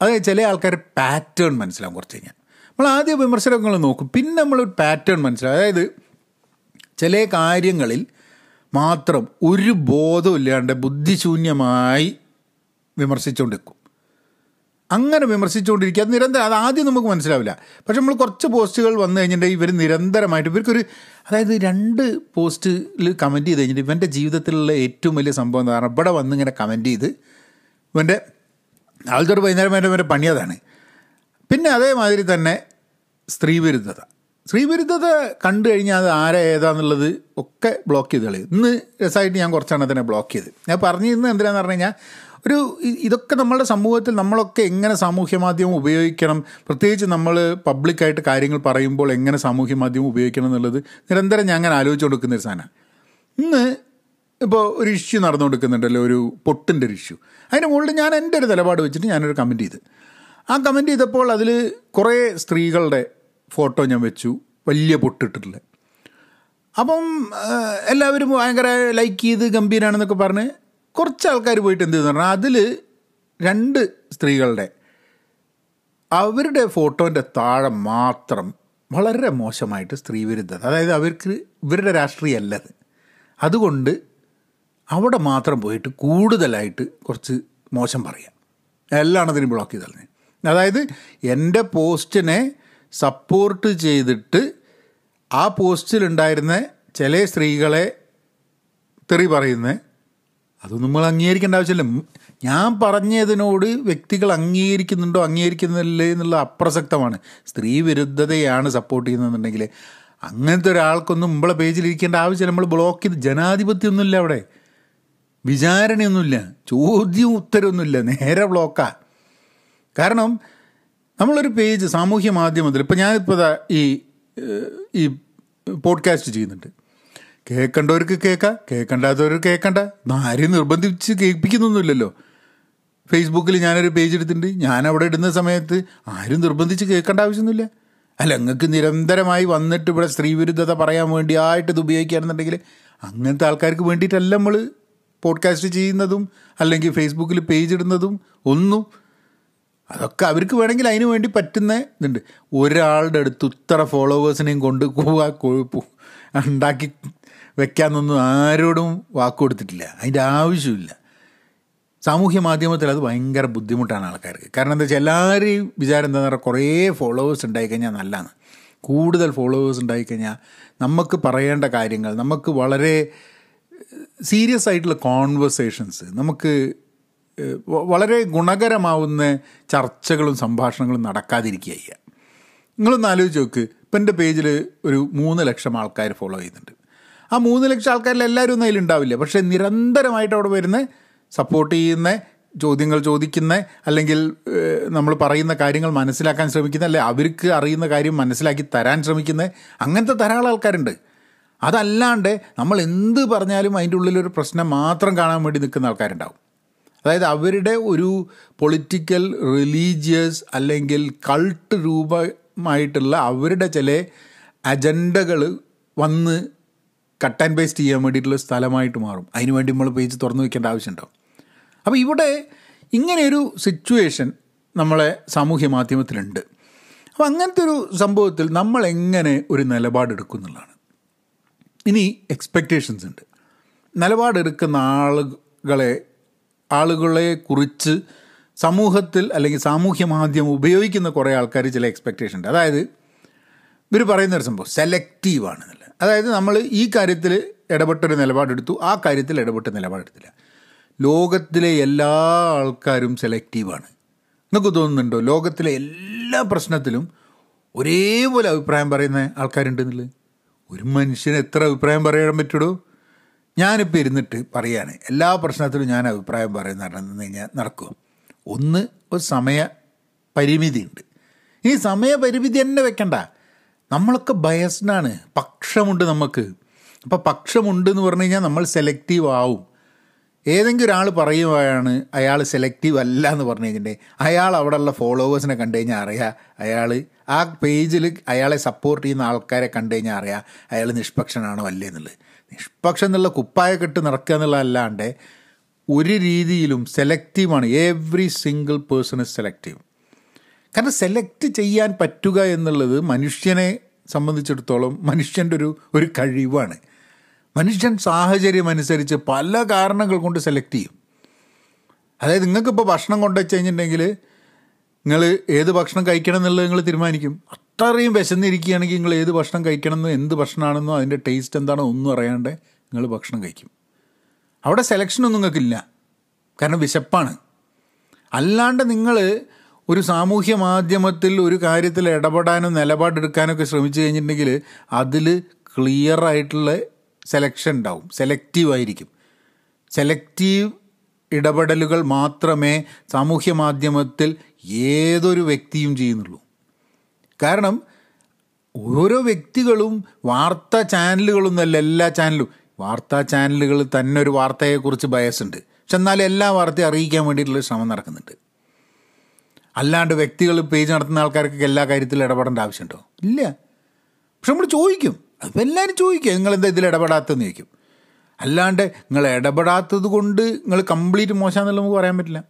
അതായത് ചില ആൾക്കാരുടെ പാറ്റേൺ മനസ്സിലാവും. കുറച്ച് കഴിഞ്ഞാൽ നമ്മൾ ആദ്യം വിമർശനങ്ങൾ നോക്കും, പിന്നെ നമ്മളൊരു പാറ്റേൺ മനസ്സിലാവും. അതായത് ചില കാര്യങ്ങളിൽ മാത്രം ഒരു ബോധമില്ലാണ്ട് ബുദ്ധിശൂന്യമായി വിമർശിച്ചുകൊണ്ടിരിക്കും. അങ്ങനെ വിമർശിച്ചുകൊണ്ടിരിക്കുക, അത് നിരന്തരം, അത് ആദ്യം നമുക്ക് മനസ്സിലാവില്ല. പക്ഷെ നമ്മൾ കുറച്ച് പോസ്റ്റുകൾ വന്നു കഴിഞ്ഞിട്ടുണ്ടെങ്കിൽ ഇവർ നിരന്തരമായിട്ട് ഇവർക്കൊരു, അതായത് 2 പോസ്റ്റിൽ കമൻറ്റ് ചെയ്ത് കഴിഞ്ഞിട്ട് ഇവൻ്റെ ജീവിതത്തിലുള്ള ഏറ്റവും വലിയ സംഭവം എന്ന് പറഞ്ഞാൽ ഇവിടെ വന്ന് ഇങ്ങനെ കമൻറ്റ് ചെയ്ത് ഇവൻ്റെ ആൾക്കൊരു വൈകുന്നേരം വരെ ഇവൻ്റെ പണിയതാണ്. പിന്നെ അതേമാതിരി തന്നെ സ്ത്രീവിരുദ്ധത, സ്ത്രീവിരുദ്ധത കണ്ടു കഴിഞ്ഞാൽ അത് ആരാ ഏതാന്നുള്ളത് ഒക്കെ ബ്ലോക്ക് ചെയ്ത് കളയും. ഇന്ന് രസമായിട്ട് ഞാൻ കുറച്ചെണ്ണത്തിനെ ബ്ലോക്ക് ചെയ്ത് ഞാൻ പറഞ്ഞു ഇന്ന് എന്തിനാന്ന് പറഞ്ഞു കഴിഞ്ഞാൽ, ഒരു ഇതൊക്കെ നമ്മളുടെ സമൂഹത്തിൽ നമ്മളൊക്കെ എങ്ങനെ സാമൂഹ്യ മാധ്യമം ഉപയോഗിക്കണം, പ്രത്യേകിച്ച് നമ്മൾ പബ്ലിക്കായിട്ട് കാര്യങ്ങൾ പറയുമ്പോൾ എങ്ങനെ സാമൂഹ്യ മാധ്യമം ഉപയോഗിക്കണം എന്നുള്ളത് നിരന്തരം ഞാൻ അങ്ങനെ ആലോചിച്ചു കൊടുക്കുന്നൊരു സാധനമാണ്. ഇന്ന് ഇപ്പോൾ ഒരു ഇഷ്യൂ നടന്നു കൊടുക്കുന്നുണ്ടല്ലോ, ഒരു പൊട്ടിൻ്റെ ഒരു ഇഷ്യൂ, അതിന് മുകളിൽ ഞാൻ എൻ്റെ ഒരു നിലപാട് വെച്ചിട്ട് ഞാനൊരു കമൻറ്റ് ചെയ്ത്, ആ കമൻറ്റ് ചെയ്തപ്പോൾ അതിൽ കുറേ സ്ത്രീകളുടെ ഫോട്ടോ ഞാൻ വെച്ചു, വലിയ പൊട്ടിട്ടിട്ടില്ല. അപ്പം എല്ലാവരും ഭയങ്കര ലൈക്ക് ചെയ്ത് ഗംഭീരമാണെന്നൊക്കെ പറഞ്ഞ് കുറച്ച് ആൾക്കാർ പോയിട്ട് എന്ത് ചെയ്തെന്ന് പറഞ്ഞാൽ അതിൽ 2 സ്ത്രീകളുടെ അവരുടെ ഫോട്ടോൻ്റെ താഴെ മാത്രം വളരെ മോശമായിട്ട് സ്ത്രീവിരുദ്ധത, അതായത് അവർക്ക് ഇവരുടെ രാഷ്ട്രീയമല്ലത്, അതുകൊണ്ട് അവിടെ മാത്രം പോയിട്ട് കൂടുതലായിട്ട് കുറച്ച് മോശം പറയാം, എല്ലാണതിനും ബ്ലോക്ക് ചെയ്ത് കളഞ്ഞു. അതായത് എൻ്റെ പോസ്റ്റിനെ സപ്പോർട്ട് ചെയ്തിട്ട് ആ പോസ്റ്റിലുണ്ടായിരുന്ന ചില സ്ത്രീകളെ തെറി പറയുന്നത് അതൊന്നും നമ്മൾ അംഗീകരിക്കേണ്ട ആവശ്യമില്ല. ഞാൻ പറഞ്ഞതിനോട് വ്യക്തികൾ അംഗീകരിക്കുന്നുണ്ടോ അംഗീകരിക്കുന്നില്ലേ എന്നുള്ള അപ്രസക്തമാണ്. സ്ത്രീ വിരുദ്ധതയാണ് സപ്പോർട്ട് ചെയ്യുന്നതെന്നുണ്ടെങ്കിൽ അങ്ങനത്തെ ഒരാൾക്കൊന്നും നമ്മളെ പേജിലിരിക്കേണ്ട ആവശ്യമില്ല. നമ്മൾ ബ്ലോക്ക് ചെയ്ത് ജനാധിപത്യമൊന്നുമില്ല, അവിടെ വിചാരണയൊന്നുമില്ല, ചോദ്യം ഉത്തരവൊന്നുമില്ല, നേരെ ബ്ലോക്കാണ്. കാരണം നമ്മളൊരു പേജ് സാമൂഹ്യ മാധ്യമത്തിൽ, ഇപ്പം ഞാനിപ്പോൾ ഈ പോഡ്കാസ്റ്റ് ചെയ്യുന്നുണ്ട്, കേൾക്കേണ്ടവർക്ക് കേൾക്കാം, കേൾക്കണ്ടാത്തവർക്ക് കേൾക്കണ്ട, ആരെയും നിർബന്ധിച്ച് കേൾപ്പിക്കുന്നൊന്നുമില്ലല്ലോ. ഫേസ്ബുക്കിൽ ഞാനൊരു പേജ് എടുത്തിട്ടുണ്ട്, ഞാനവിടെ ഇടുന്ന സമയത്ത് ആരും നിർബന്ധിച്ച് കേൾക്കേണ്ട ആവശ്യമൊന്നുമില്ല. അല്ല, നിങ്ങൾക്ക് നിരന്തരമായി വന്നിട്ട് ഇവിടെ സ്ത്രീവിരുദ്ധത പറയാൻ വേണ്ടിയായിട്ട് ഇത് ഉപയോഗിക്കുകയാണെന്നുണ്ടെങ്കിൽ അങ്ങനത്തെ ആൾക്കാർക്ക് വേണ്ടിയിട്ടല്ല നമ്മൾ പോഡ്കാസ്റ്റ് ചെയ്യുന്നതും അല്ലെങ്കിൽ ഫേസ്ബുക്കിൽ പേജ് ഇടുന്നതും ഒന്നും. അതൊക്കെ അവർക്ക് വേണമെങ്കിൽ അതിന് വേണ്ടി പറ്റുന്ന ഇതുണ്ട്. ഒരാളുടെ അടുത്ത് ഇത്ര ഫോളോവേഴ്സിനെയും കൊണ്ട് കൊഴുപ്പ് ഉണ്ടാക്കി വെക്കാമെന്നൊന്നും ആരോടും വാക്ക് കൊടുത്തിട്ടില്ല, അതിൻ്റെ ആവശ്യമില്ല. സാമൂഹ്യ മാധ്യമത്തിൽ അത് ഭയങ്കര ബുദ്ധിമുട്ടാണ് ആൾക്കാർക്ക്. കാരണം എന്താ വെച്ചാൽ എല്ലാവരെയും വിചാരം എന്താണെന്ന് പറഞ്ഞാൽ കുറേ ഫോളോവേഴ്സ് ഉണ്ടായിക്കഴിഞ്ഞാൽ നല്ലതാണ്, കൂടുതൽ ഫോളോവേഴ്സ് ഉണ്ടായിക്കഴിഞ്ഞാൽ നമുക്ക് പറയേണ്ട കാര്യങ്ങൾ, നമുക്ക് വളരെ സീരിയസ് ആയിട്ടുള്ള കോൺവെർസേഷൻസ്, നമുക്ക് വളരെ ഗുണകരമാവുന്ന ചർച്ചകളും സംഭാഷണങ്ങളും നടക്കാതിരിക്കുക ചെയ്യുക. നിങ്ങളൊന്ന് ആലോചിച്ച് നോക്ക്, ഇപ്പം എൻ്റെ പേജിൽ ഒരു 3 ലക്ഷം ആൾക്കാർ ഫോളോ ചെയ്യുന്നുണ്ട്. ആ 3 ലക്ഷം ആൾക്കാരിൽ എല്ലാവരും ഒന്നും അതിലുണ്ടാവില്ല, പക്ഷേ നിരന്തരമായിട്ട് അവിടെ വരുന്ന സപ്പോർട്ട് ചെയ്യുന്ന, ചോദ്യങ്ങൾ ചോദിക്കുന്ന, അല്ലെങ്കിൽ നമ്മൾ പറയുന്ന കാര്യങ്ങൾ മനസ്സിലാക്കാൻ ശ്രമിക്കുന്ന, അല്ലെ അവർക്ക് അറിയുന്ന കാര്യം മനസ്സിലാക്കി തരാൻ ശ്രമിക്കുന്ന, അങ്ങനത്തെ ധാരാളം ആൾക്കാരുണ്ട്. അതല്ലാണ്ട് നമ്മൾ എന്ത് പറഞ്ഞാലും അതിൻ്റെ ഉള്ളിലൊരു പ്രശ്നം മാത്രം കാണാൻ വേണ്ടി നിൽക്കുന്ന ആൾക്കാരുണ്ടാവും. അതായത് അവരുടെ ഒരു പൊളിറ്റിക്കൽ, റിലീജിയസ് അല്ലെങ്കിൽ കൾട്ട് രൂപമായിട്ടുള്ള അവരുടെ ചില അജണ്ടകൾ വന്ന് കട്ട് ആൻഡ് പേസ്റ്റ് ചെയ്യാൻ വേണ്ടിയിട്ടുള്ള സ്ഥലമായിട്ട് മാറും. അതിനുവേണ്ടി നമ്മൾ പേജ് തുറന്നു വയ്ക്കേണ്ട ആവശ്യമുണ്ടോ? അപ്പോൾ ഇവിടെ ഇങ്ങനെയൊരു സിറ്റുവേഷൻ നമ്മളെ സാമൂഹ്യ മാധ്യമത്തിലുണ്ട്. അപ്പോൾ അങ്ങനത്തെ ഒരു സംഭവത്തിൽ നമ്മളെങ്ങനെ ഒരു നിലപാടെടുക്കും എന്നുള്ളതാണ്. ഇനി എക്സ്പെക്റ്റേഷൻസ് ഉണ്ട്. നിലപാടെടുക്കുന്ന ആളുകളെ കുറിച്ച് സമൂഹത്തിൽ അല്ലെങ്കിൽ സാമൂഹ്യ മാധ്യമം ഉപയോഗിക്കുന്ന കുറേ ആൾക്കാർ ചില എക്സ്പെക്റ്റേഷൻ ഉണ്ട്. അതായത് ഇവർ പറയുന്നൊരു സംഭവം സെലക്റ്റീവാണെന്നല്ല, അതായത് നമ്മൾ ഈ കാര്യത്തിൽ ഇടപെട്ടൊരു നിലപാടെടുത്തു, ആ കാര്യത്തിൽ ഇടപെട്ട നിലപാടെടുത്തില്ല. ലോകത്തിലെ എല്ലാ ആൾക്കാരും സെലക്റ്റീവാണ്. നിങ്ങൾക്ക് തോന്നുന്നുണ്ടോ ലോകത്തിലെ എല്ലാ പ്രശ്നത്തിലും ഒരേപോലെ അഭിപ്രായം പറയുന്ന ആൾക്കാരുണ്ടെന്നുള്ളത്? ഒരു മനുഷ്യന് എത്ര അഭിപ്രായം പറയാൻ പറ്റുമോ? ഞാനിപ്പോൾ ഇരുന്നിട്ട് പറയുകയാണ് എല്ലാ പ്രശ്നത്തിലും ഞാൻ അഭിപ്രായം പറയുന്ന ഞാൻ നടക്കുക, ഒരു സമയ പരിമിതിയുണ്ട്. ഈ സമയപരിമിതി തന്നെ വെക്കണ്ട. നമ്മളൊക്കെ ബയസ്ഡാണ്, പക്ഷമുണ്ട് നമുക്ക്. അപ്പോൾ പക്ഷമുണ്ടെന്ന് പറഞ്ഞു കഴിഞ്ഞാൽ നമ്മൾ സെലക്റ്റീവ് ആവും. ഏതെങ്കിലും ഒരാൾ പറയുകയാണ് അയാൾ സെലക്റ്റീവ് അല്ല എന്ന് പറഞ്ഞു കഴിഞ്ഞിട്ടുണ്ടെങ്കിൽ അയാൾ അവിടെയുള്ള ഫോളോവേഴ്സിനെ കണ്ടു കഴിഞ്ഞാൽ അറിയാം, അയാൾ ആ പേജിൽ അയാളെ സപ്പോർട്ട് ചെയ്യുന്ന ആൾക്കാരെ കണ്ടു കഴിഞ്ഞാൽ അറിയാം അയാൾ നിഷ്പക്ഷനാണോ അല്ലേ എന്നുള്ളത്. നിഷ്പക്ഷം എന്നുള്ള കുപ്പായ കെട്ട് നടക്കുക എന്നുള്ളതല്ലാണ്ട് ഒരു രീതിയിലും സെലക്റ്റീവാണ്. Every single person is selective. കാരണം സെലക്ട് ചെയ്യാൻ പറ്റുക എന്നുള്ളത് മനുഷ്യനെ സംബന്ധിച്ചിടത്തോളം മനുഷ്യൻ്റെ ഒരു കഴിവാണ്. മനുഷ്യൻ സാഹചര്യമനുസരിച്ച് പല കാരണങ്ങൾ കൊണ്ട് സെലക്ട് ചെയ്യും. അതായത് നിങ്ങൾക്കിപ്പോൾ ഭക്ഷണം കൊണ്ടുവച്ച് കഴിഞ്ഞിട്ടുണ്ടെങ്കിൽ നിങ്ങൾ ഏത് ഭക്ഷണം കഴിക്കണം എന്നുള്ളത് നിങ്ങൾ തീരുമാനിക്കും. അത്രയും വിശന്നിരിക്കുകയാണെങ്കിൽ നിങ്ങൾ ഏത് ഭക്ഷണം കഴിക്കണമെന്നോ എന്ത് ഭക്ഷണമാണെന്നോ അതിൻ്റെ ടേസ്റ്റ് എന്താണോ ഒന്നും അറിയാണ്ട് നിങ്ങൾ ഭക്ഷണം കഴിക്കും. അവിടെ സെലക്ഷനൊന്നും നിങ്ങൾക്കില്ല, കാരണം വിശപ്പാണ്. അല്ലാണ്ട് നിങ്ങൾ ഒരു സാമൂഹ്യ മാധ്യമത്തിൽ ഒരു കാര്യത്തിൽ ഇടപെടാനോ നിലപാടെടുക്കാനൊക്കെ ശ്രമിച്ചു കഴിഞ്ഞിട്ടുണ്ടെങ്കിൽ അതിൽ ക്ലിയറായിട്ടുള്ള സെലക്ഷൻ ഉണ്ടാവും, സെലക്റ്റീവായിരിക്കും. സെലക്റ്റീവ് ഇടപെടലുകൾ മാത്രമേ സാമൂഹ്യ മാധ്യമത്തിൽ ഏതൊരു വ്യക്തിയും ചെയ്യുന്നുള്ളൂ. കാരണം ഓരോ വ്യക്തികളും വാർത്താ ചാനലുകളൊന്നുമല്ല. എല്ലാ ചാനലും വാർത്താ ചാനലുകൾ തന്നെ ഒരു വാർത്തയെക്കുറിച്ച് ബയസുണ്ട്, പക്ഷെ എന്നാലും എല്ലാ വാർത്തയും അറിയിക്കാൻ വേണ്ടിയിട്ടുള്ള ശ്രമം നടക്കുന്നുണ്ട്. അല്ലാണ്ട് വ്യക്തികൾ പേജ് നടത്തുന്ന ആൾക്കാർക്ക് എല്ലാ കാര്യത്തിലും ഇടപെടേണ്ട ആവശ്യമുണ്ടോ? ഇല്ല. പക്ഷെ നമ്മൾ ചോദിക്കും, അപ്പം എല്ലാവരും ചോദിക്കുക നിങ്ങളെന്താ ഇതിൽ ഇടപെടാത്തതെന്ന് ചോദിക്കും. അല്ലാണ്ട് നിങ്ങൾ ഇടപെടാത്തത് കൊണ്ട് നിങ്ങൾ കംപ്ലീറ്റ് മോശമാണെന്നുള്ള നമുക്ക് പറയാൻ പറ്റില്ല.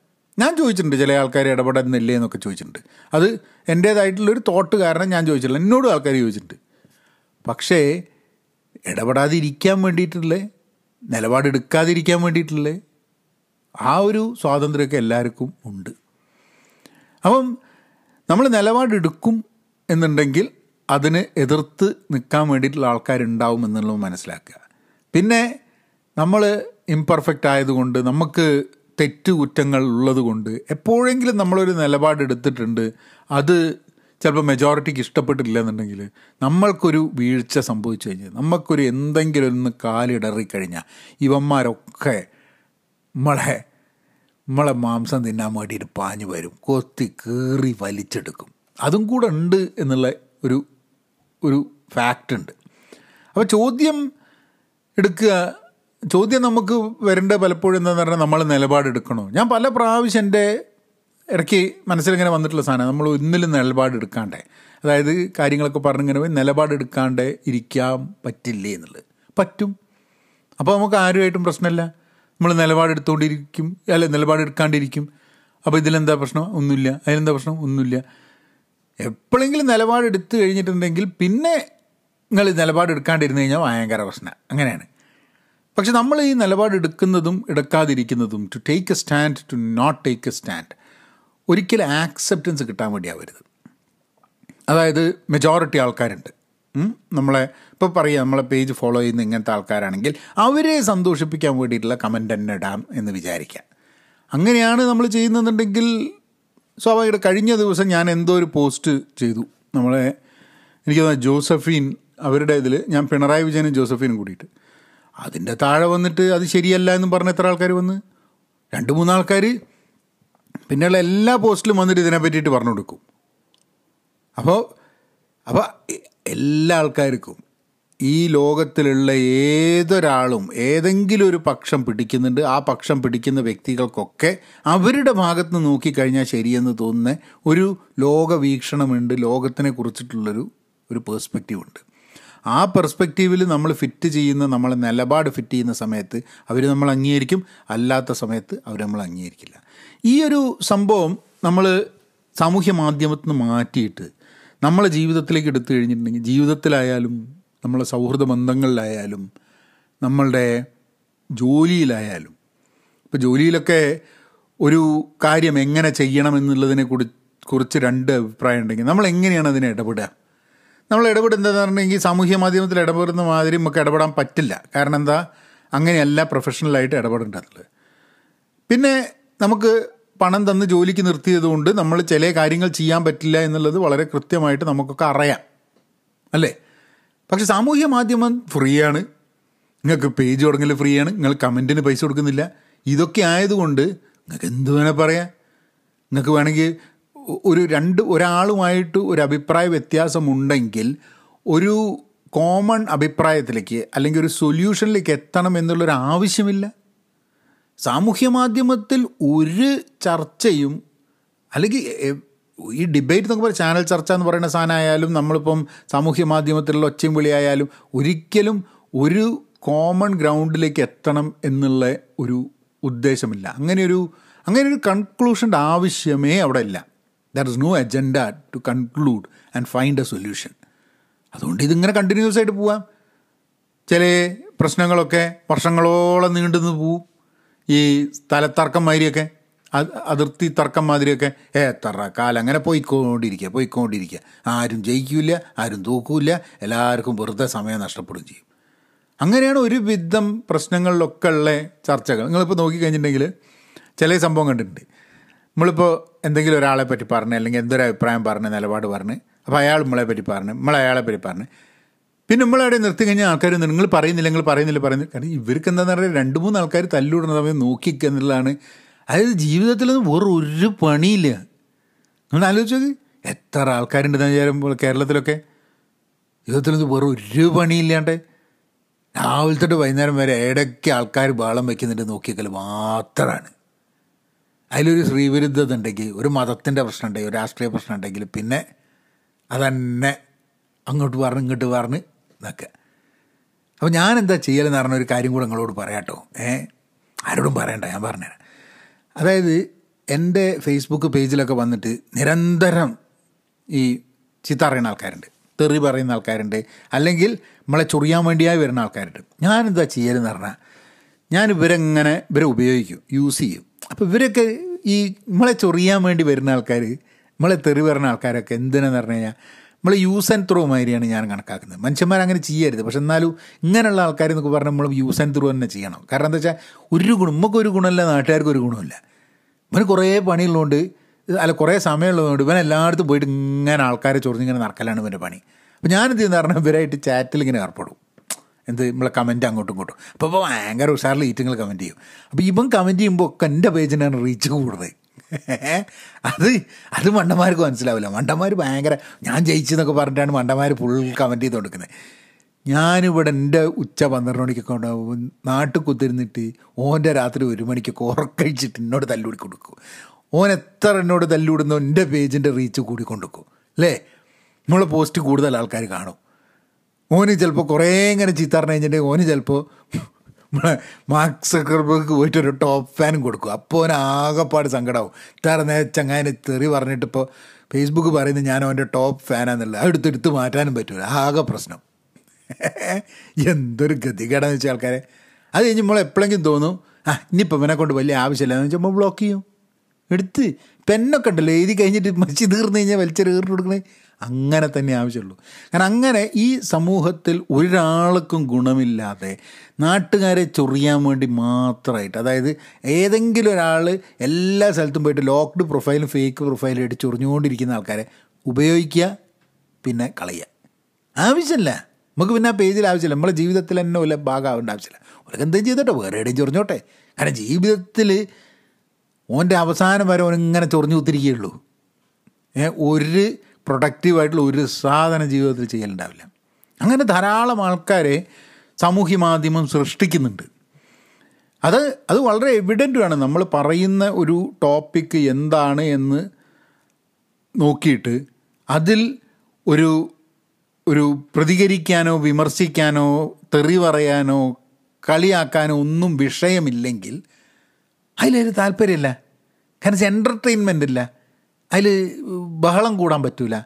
ഞാൻ ചോദിച്ചിട്ടുണ്ട് ചില ആൾക്കാർ ഇടപെടുന്നില്ലേ എന്നൊക്കെ ചോദിച്ചിട്ടുണ്ട്. അത് എൻ്റേതായിട്ടുള്ളൊരു തോട്ട് കാരണം ഞാൻ ചോദിച്ചിട്ടില്ല, എന്നോട് ആൾക്കാർ ചോദിച്ചിട്ടുണ്ട്. പക്ഷേ ഇടപെടാതിരിക്കാൻ വേണ്ടിയിട്ടുള്ള നിലപാടെടുക്കാതിരിക്കാൻ വേണ്ടിയിട്ടുള്ള ആ ഒരു സ്വാതന്ത്ര്യമൊക്കെ എല്ലാവർക്കും ഉണ്ട്. അപ്പം നമ്മൾ നിലപാടെടുക്കും എന്നുണ്ടെങ്കിൽ അതിന് എതിർത്ത് നിൽക്കാൻ വേണ്ടിയിട്ടുള്ള ആൾക്കാരുണ്ടാവും എന്നുള്ളത് മനസ്സിലാക്കുക. പിന്നെ നമ്മൾ ഇംപെർഫെക്റ്റ് ആയതുകൊണ്ട്, നമുക്ക് തെറ്റ് കുറ്റങ്ങൾ ഉള്ളത് കൊണ്ട് എപ്പോഴെങ്കിലും നമ്മളൊരു നിലപാടെടുത്തിട്ടുണ്ട്, അത് ചിലപ്പോൾ മെജോറിറ്റിക്ക് ഇഷ്ടപ്പെട്ടില്ല എന്നുണ്ടെങ്കിൽ നമ്മൾക്കൊരു വീഴ്ച സംഭവിച്ചു കഴിഞ്ഞാൽ, നമുക്കൊരു എന്തെങ്കിലും ഒന്ന് കാലിടറിക്കഴിഞ്ഞാൽ ഇവന്മാരൊക്കെ നമ്മളെ മാംസം തിന്നാൻ വേണ്ടിയിട്ട് പാഞ്ഞു വരും, കൊത്തി കീറി വലിച്ചെടുക്കും. അതും കൂടെ ഉണ്ട് എന്നുള്ള ഒരു ഒരു ഫാക്റ്റുണ്ട്. അപ്പോൾ ചോദ്യം എടുക്കുക. ചോദ്യം നമുക്ക് വരേണ്ട പലപ്പോഴും എന്താണെന്ന് പറഞ്ഞാൽ നമ്മൾ നിലപാടെടുക്കണോ. ഞാൻ പല പ്രാവശ്യം എൻ്റെ ഇടയ്ക്ക് മനസ്സിലിങ്ങനെ വന്നിട്ടുള്ള സാധനം, നമ്മൾ ഒന്നിലും നിലപാടെടുക്കാണ്ടേ, അതായത് കാര്യങ്ങളൊക്കെ പറഞ്ഞിങ്ങനെ പോയി നിലപാടെടുക്കാണ്ടേ ഇരിക്കാൻ പറ്റില്ലേ എന്നുള്ളത്. പറ്റും. അപ്പോൾ നമുക്ക് ആരുമായിട്ടും പ്രശ്നമില്ല. നമ്മൾ നിലപാടെടുത്തുകൊണ്ടിരിക്കും, അല്ല നിലപാടെടുക്കാണ്ടിരിക്കും. അപ്പോൾ ഇതിലെന്താ പ്രശ്നം? ഒന്നുമില്ല. അതിലെന്താ പ്രശ്നം? ഒന്നുമില്ല. എപ്പോഴെങ്കിലും നിലപാടെടുത്ത് കഴിഞ്ഞിട്ടുണ്ടെങ്കിൽ പിന്നെ നിങ്ങൾ നിലപാടെടുക്കാണ്ടിരുന്ന് കഴിഞ്ഞാൽ ഭയങ്കര പ്രശ്നമാണ്. അങ്ങനെയാണ്. പക്ഷെ നമ്മൾ ഈ നിലപാടെടുക്കുന്നതും എടുക്കാതിരിക്കുന്നതും, to take a stand, to not take a stand, ഒരിക്കലും ആക്സെപ്റ്റൻസ് കിട്ടാൻ വേണ്ടിയാവരുത്. അതായത് മെജോറിറ്റി ആൾക്കാരുണ്ട്, നമ്മളെ ഇപ്പോൾ പറയുക, നമ്മളെ പേജ് ഫോളോ ചെയ്യുന്ന ഇങ്ങനത്തെ ആൾക്കാരാണെങ്കിൽ അവരെ സന്തോഷിപ്പിക്കാൻ വേണ്ടിയിട്ടുള്ള കമൻ്റ് തന്നെ ഇടാം എന്ന് വിചാരിക്കുക. അങ്ങനെയാണ് നമ്മൾ ചെയ്യുന്നതെന്നുണ്ടെങ്കിൽ സ്വാഭാവികമായിട്ട്. കഴിഞ്ഞ ദിവസം ഞാൻ എന്തോ ഒരു പോസ്റ്റ് ചെയ്തു, നമ്മളെ എനിക്ക് തോന്നുന്നു ജോസഫീൻ, അവരുടെ ഇതിൽ ഞാൻ പിണറായി വിജയനും ജോസഫീനും കൂടിയിട്ട്, അതിൻ്റെ താഴെ വന്നിട്ട് അത് ശരിയല്ല എന്നും പറഞ്ഞ എത്ര ആൾക്കാർ വന്ന്, 2-3 ആൾക്കാർ പിന്നെയുള്ള എല്ലാ പോസ്റ്റിലും വന്നിട്ട് ഇതിനെ പറ്റിയിട്ട് പറഞ്ഞു കൊടുക്കും. അപ്പോൾ എല്ലാ ആൾക്കാർക്കും ഈ ലോകത്തിലുള്ള ഏതൊരാളും ഏതെങ്കിലും ഒരു പക്ഷം പിടിക്കുന്നുണ്ട്. ആ പക്ഷം പിടിക്കുന്ന വ്യക്തികൾക്കൊക്കെ അവരുടെ ഭാഗത്ത് നിന്ന് നോക്കിക്കഴിഞ്ഞാൽ ശരിയെന്ന് തോന്നുന്ന ഒരു ലോകവീക്ഷണമുണ്ട്, ലോകത്തിനെ കുറിച്ചിട്ടുള്ളൊരു പെർസ്പെക്റ്റീവുണ്ട്. ആ പെർസ്പെക്റ്റീവിൽ നമ്മൾ ഫിറ്റ് ചെയ്യുന്ന, നമ്മളെ നിലപാട് ഫിറ്റ് ചെയ്യുന്ന സമയത്ത് അവർ നമ്മൾ അംഗീകരിക്കും, അല്ലാത്ത സമയത്ത് അവർ നമ്മൾ അംഗീകരിക്കില്ല. ഈ ഒരു സംഭവം നമ്മൾ സാമൂഹ്യ മാധ്യമത്തിൽ നിന്ന് മാറ്റിയിട്ട് നമ്മളെ ജീവിതത്തിലേക്ക് എടുത്തു കഴിഞ്ഞിട്ടുണ്ടെങ്കിൽ, ജീവിതത്തിലായാലും നമ്മളെ സൗഹൃദ ബന്ധങ്ങളിലായാലും നമ്മളുടെ ജോലിയിലായാലും, ഇപ്പോൾ ജോലിയിലൊക്കെ ഒരു കാര്യം എങ്ങനെ ചെയ്യണം എന്നുള്ളതിനെ കുറിച്ച് 2 അഭിപ്രായം ഉണ്ടെങ്കിൽ നമ്മൾ എങ്ങനെയാണ് അതിനെ ഇടപെടുക. നമ്മൾ ഇടപെടുന്നതെന്ന് പറഞ്ഞെങ്കിൽ സാമൂഹ്യ മാധ്യമത്തിൽ ഇടപെടുന്ന മാതിരി നമുക്ക് ഇടപെടാൻ പറ്റില്ല. കാരണം എന്താ, അങ്ങനെയല്ല പ്രൊഫഷണലായിട്ട് ഇടപെടേണ്ടത്. പിന്നെ നമുക്ക് പണം തന്ന് ജോലിക്ക് നിർത്തിയതുകൊണ്ട് നമ്മൾ ചില കാര്യങ്ങൾ ചെയ്യാൻ പറ്റില്ല എന്നുള്ളത് വളരെ കൃത്യമായിട്ട് നമുക്കൊക്കെ അറിയാം, അല്ലേ? പക്ഷെ സാമൂഹ്യ മാധ്യമം ഫ്രീ ആണ്, നിങ്ങൾക്ക് പേജ് തുടങ്ങൽ ഫ്രീ ആണ്, നിങ്ങൾ കമൻറ്റിന് പൈസ കൊടുക്കുന്നില്ല. ഇതൊക്കെ ആയതുകൊണ്ട് നിങ്ങൾക്ക് എന്ത് വേണേൽ പറയാം. നിങ്ങൾക്ക് വേണമെങ്കിൽ ഒരാളുമായിട്ട് ഒരു അഭിപ്രായ വ്യത്യാസമുണ്ടെങ്കിൽ ഒരു കോമൺ അഭിപ്രായത്തിലേക്ക് അല്ലെങ്കിൽ ഒരു സൊല്യൂഷനിലേക്ക് എത്തണം എന്നുള്ളൊരു ആവശ്യമില്ല. സാമൂഹ്യ മാധ്യമത്തിൽ ഒരു ചർച്ചയും, അല്ലെങ്കിൽ ഈ ഡിബേറ്റ് എന്നൊക്കെ പറയുന്ന ചാനൽ ചർച്ച എന്ന് പറയുന്ന സാധനമായാലും, നമ്മളിപ്പം സാമൂഹ്യ മാധ്യമത്തിലുള്ള ഒച്ചയും വിളിയായാലും ഒരിക്കലും ഒരു കോമൺ ഗ്രൗണ്ടിലേക്ക് എത്തണം എന്നുള്ള ഒരു ഉദ്ദേശമില്ല. അങ്ങനെയൊരു കൺക്ലൂഷൻ്റെ ആവശ്യമേ അവിടെ ഇല്ല. There is no agenda to conclude and find a solution. അതുകൊണ്ട് ഇതിങ്ങനെ കണ്ടിന്യൂസ് ആയിട്ട് പോവാം. ചില പ്രശ്നങ്ങളൊക്കെ വർഷങ്ങളോളം നീണ്ടുനിന്ന് പോവും. ഈ സ്ഥലത്തർക്കം മാതിരിയൊക്കെ, അതിർത്തി തർക്കം മാതിരിയൊക്കെ എത്ര കാലം അങ്ങനെ പോയിക്കൊണ്ടിരിക്കുക. ആരും ജയിക്കില്ല, ആരും തോക്കില്ല, എല്ലാവർക്കും വെറുതെ സമയം നഷ്ടപ്പെടുകയും ചെയ്യും. അങ്ങനെയാണ് ഒരുവിധം പ്രശ്നങ്ങളിലൊക്കെ ഉള്ള ചർച്ചകൾ. നിങ്ങളിപ്പോൾ നോക്കിക്കഴിഞ്ഞിട്ടുണ്ടെങ്കിൽ ചില സംഭവം കണ്ടിട്ടുണ്ട്. നമ്മളിപ്പോൾ എന്തെങ്കിലും ഒരാളെ പറ്റി പറഞ്ഞ്, അല്ലെങ്കിൽ എന്തൊരു അഭിപ്രായം പറഞ്ഞ്, നിലപാട് പറഞ്ഞ്, അപ്പോൾ അയാൾ നമ്മളെ പറ്റി പറഞ്ഞ്, നമ്മളയാളെ പറ്റി പറഞ്ഞ്, പിന്നെ നമ്മളവിടെ നിർത്തി കഴിഞ്ഞാൽ ആൾക്കാർ നിങ്ങൾ പറയുന്നില്ല. കാരണം ഇവർക്ക് എന്താണെന്ന് പറഞ്ഞാൽ 2-3 ആൾക്കാർ തല്ലിടുന്ന സമയം നോക്കിക്കുക എന്നുള്ളതാണ്. അതായത് ജീവിതത്തിലൊന്നും വേറൊരു പണിയില്ല. നിങ്ങൾ ആലോചിച്ചത് എത്ര ആൾക്കാരുണ്ട് വിചാരിക്കുമ്പോൾ കേരളത്തിലൊക്കെ ജീവിതത്തിലൊന്നും വേറൊരു പണിയില്ലാണ്ട് രാവിലെ തൊട്ട് വൈകുന്നേരം വരെ ഇടയ്ക്ക് ആൾക്കാർ ബാളം വയ്ക്കുന്നുണ്ട് നോക്കിയാൽ മാത്രമാണ്. അതിലൊരു ശ്രീവിരുദ്ധത ഉണ്ടെങ്കിൽ, ഒരു മതത്തിൻ്റെ പ്രശ്നം ഉണ്ടെങ്കിൽ, ഒരു രാഷ്ട്രീയ പ്രശ്നം ഉണ്ടെങ്കിൽ പിന്നെ അതന്നെ ഇങ്ങോട്ട് പറഞ്ഞ് നിൽക്കുക. അപ്പോൾ ഞാനെന്താ ചെയ്യലെന്ന് പറഞ്ഞൊരു കാര്യം കൂടെ നിങ്ങളോട് പറയാട്ടോ. ആരോടും പറയണ്ട, ഞാൻ പറഞ്ഞുതരാം. അതായത് എൻ്റെ ഫേസ്ബുക്ക് പേജിലൊക്കെ വന്നിട്ട് നിരന്തരം ഈ ചീത്ത പറയുന്ന ആൾക്കാരുണ്ട്, തെറി പറയുന്ന ആൾക്കാരുണ്ട്, അല്ലെങ്കിൽ നമ്മളെ ചൊറിയാൻ വേണ്ടിയായി വരുന്ന ആൾക്കാരുണ്ട്. ഞാനെന്താ ചെയ്യലെന്ന് പറഞ്ഞാൽ ഞാൻ ഇവരെങ്ങനെ ഇവരെ ഉപയോഗിക്കും, യൂസ് ചെയ്യും. അപ്പോൾ ഇവരൊക്കെ ഈ നമ്മളെ ചൊറിയാൻ വേണ്ടി വരുന്ന ആൾക്കാർ, നമ്മളെ തെറി പറയുന്ന ആൾക്കാരൊക്കെ എന്തിനാന്ന് പറഞ്ഞു കഴിഞ്ഞാൽ നമ്മൾ യൂസ് ആൻഡ് ത്രൂ മാതിരിയാണ് ഞാൻ കണക്കാക്കുന്നത്. മനുഷ്യന്മാരങ്ങനെ ചെയ്യരുത്, പക്ഷെ എന്നാലും ഇങ്ങനെയുള്ള ആൾക്കാർ എന്നൊക്കെ പറഞ്ഞാൽ നമ്മൾ യൂസ് ആൻഡ് ത്രൂ തന്നെ ചെയ്യണം. കാരണം എന്താ വെച്ചാൽ ഒരു ഗുണം നമുക്കൊരു ഗുണമില്ല, നാട്ടുകാർക്കൊരു ഗുണമില്ല. ഇവന് കുറേ പണിയുള്ളതുകൊണ്ട് അല്ല കുറേ സമയമുള്ളതുകൊണ്ട് ഇവൻ എല്ലായിടത്തും പോയിട്ട് ഇങ്ങനെ ആൾക്കാരെ ചൊറിഞ്ഞിങ്ങനെ നടക്കലാണ് ഇവൻ്റെ പണി. അപ്പോൾ ഞാനെന്ത് ചെയ്യുന്ന പറഞ്ഞാൽ ഇവരായിട്ട് ചാറ്റിലിങ്ങനെ ഏർപ്പെടും, എന്ത് നമ്മളെ കമൻറ്റ് അങ്ങോട്ടും ഇങ്ങോട്ടും. അപ്പോൾ ഇപ്പോൾ ഭയങ്കര ഉഷാറിൽ ഈറ്റങ്ങൾ കമൻറ്റ് ചെയ്യും. അപ്പോൾ ഇവൻ കമൻറ്റ് ചെയ്യുമ്പോൾ ഒക്കെ എൻ്റെ പേജിനാണ് റീച്ച് കൂടുന്നത്. അത് മണ്ടന്മാർക്ക് മനസ്സിലാവില്ല. മണ്ടന്മാർ ഭയങ്കര ഞാൻ ജയിച്ചെന്നൊക്കെ പറഞ്ഞിട്ടാണ് മണ്ടന്മാർ ഫുൾ കമൻറ്റ് ചെയ്ത് കൊടുക്കുന്നത്. ഞാനിവിടെ എൻ്റെ ഉച്ച 12 മണിക്കൊക്കെ ഉണ്ടാവും നാട്ടിൽ കുത്തിരുന്നിട്ട് ഓൻ്റെ രാത്രി 1 മണിക്കൊക്കെ ഉറക്കഴിച്ചിട്ട് എന്നോട് തല്ലുകൂടി കൊടുക്കും. ഓൻ എത്ര എന്നോട് തല്ലുവിടുന്നോ എൻ്റെ പേജിൻ്റെ റീച്ച് കൂടിക്കൊണ്ടിരിക്കും അല്ലേ, നമ്മളെ പോസ്റ്റ് കൂടുതൽ ആൾക്കാർ കാണും. ഓന് ചിലപ്പോൾ കുറേ ഇങ്ങനെ ചീത്തറിഞ്ഞ് കഴിഞ്ഞിട്ടുണ്ടെങ്കിൽ ഓന് ചിലപ്പോൾ നമ്മളെ മാർക്ക് സക്കർബർഗ് പോയിട്ടൊരു ടോപ്പ് ഫാനും കൊടുക്കും. അപ്പോൾ ഓന് ആകെപ്പാട് സങ്കടമാവും, ഇത്തറന്ന് ചങ്ങനെ തെറി പറഞ്ഞിട്ടിപ്പോൾ ഫേസ്ബുക്ക് പറയുന്നത് ഞാൻ അവൻ്റെ ടോപ്പ് ഫാനാണെന്നുള്ളത്, അതെടുത്തെടുത്ത് മാറ്റാനും പറ്റില്ല, ആകെ പ്രശ്നം. എന്തൊരു ഗതികേടാന്ന് വെച്ചാൽ ആൾക്കാരെ. അത് കഴിഞ്ഞ് നമ്മളെപ്പോഴെങ്കിലും തോന്നും ആ ഇനിയിപ്പോൾ ഇവനെ കൊണ്ട് വലിയ ആവശ്യമില്ലാന്ന് വെച്ചാൽ നമ്മൾ ബ്ലോക്ക് ചെയ്യും. എടുത്ത് പെന്നൊക്കെ ഉണ്ടല്ലോ എഴുതി കഴിഞ്ഞിട്ട് മച്ചി തീർന്നു കഴിഞ്ഞാൽ വലിച്ചെറിഞ്ഞ് കൊടുക്കണേ, അങ്ങനെ തന്നെ ആവശ്യമുള്ളൂ. കാരണം അങ്ങനെ ഈ സമൂഹത്തിൽ ഒരാൾക്കും ഗുണമില്ലാതെ നാട്ടുകാരെ ചൊറിയാൻ വേണ്ടി മാത്രമായിട്ട്, അതായത് ഏതെങ്കിലും ഒരാൾ എല്ലാ സ്ഥലത്തും പോയിട്ട് ലോക്ക്ഡ് പ്രൊഫൈലും ഫേക്ക് പ്രൊഫൈലും ആയിട്ട് ചൊറിഞ്ഞുകൊണ്ടിരിക്കുന്ന ആൾക്കാരെ ഉപയോഗിക്കുക, പിന്നെ കളയുക. ആവശ്യമില്ല നമുക്ക്, പിന്നെ ആ പേജിൽ ആവശ്യമില്ല, നമ്മളെ ജീവിതത്തിൽ തന്നെ വല്ല ഭാഗമാവേണ്ട ആവശ്യമില്ല. അവർക്ക് എന്തെങ്കിലും ചെയ്തോട്ടെ, വേറെ എവിടെയും ചൊറിഞ്ഞോട്ടെ. കാരണം ജീവിതത്തിൽ ഓൻ്റെ അവസാനം വരെ ഓനിങ്ങനെ ചൊറിഞ്ഞു കുത്തിരിക്കുകയുള്ളൂ. ഒരു പ്രൊഡക്റ്റീവായിട്ടുള്ള ഒരു സാധനം ജീവിതത്തിൽ ചെയ്യലുണ്ടാവില്ല. അങ്ങനെ ധാരാളം ആൾക്കാരെ സാമൂഹ്യ മാധ്യമം സൃഷ്ടിക്കുന്നുണ്ട്. അത് വളരെ എവിഡൻ്റുമാണ്. നമ്മൾ പറയുന്ന ഒരു ടോപ്പിക്ക് എന്താണ് എന്ന് നോക്കിയിട്ട് അതിൽ ഒരു ഒരു പ്രതികരിക്കാനോ വിമർശിക്കാനോ തെറി പറയാനോ കളിയാക്കാനോ ഒന്നും വിഷയമില്ലെങ്കിൽ അതിലൊരു താല്പര്യമില്ല. കാരണം വെച്ചാൽ എൻ്റർടൈൻമെൻ്റ് ഇല്ല, അതിൽ ബഹളം കൂടാൻ പറ്റില്ല,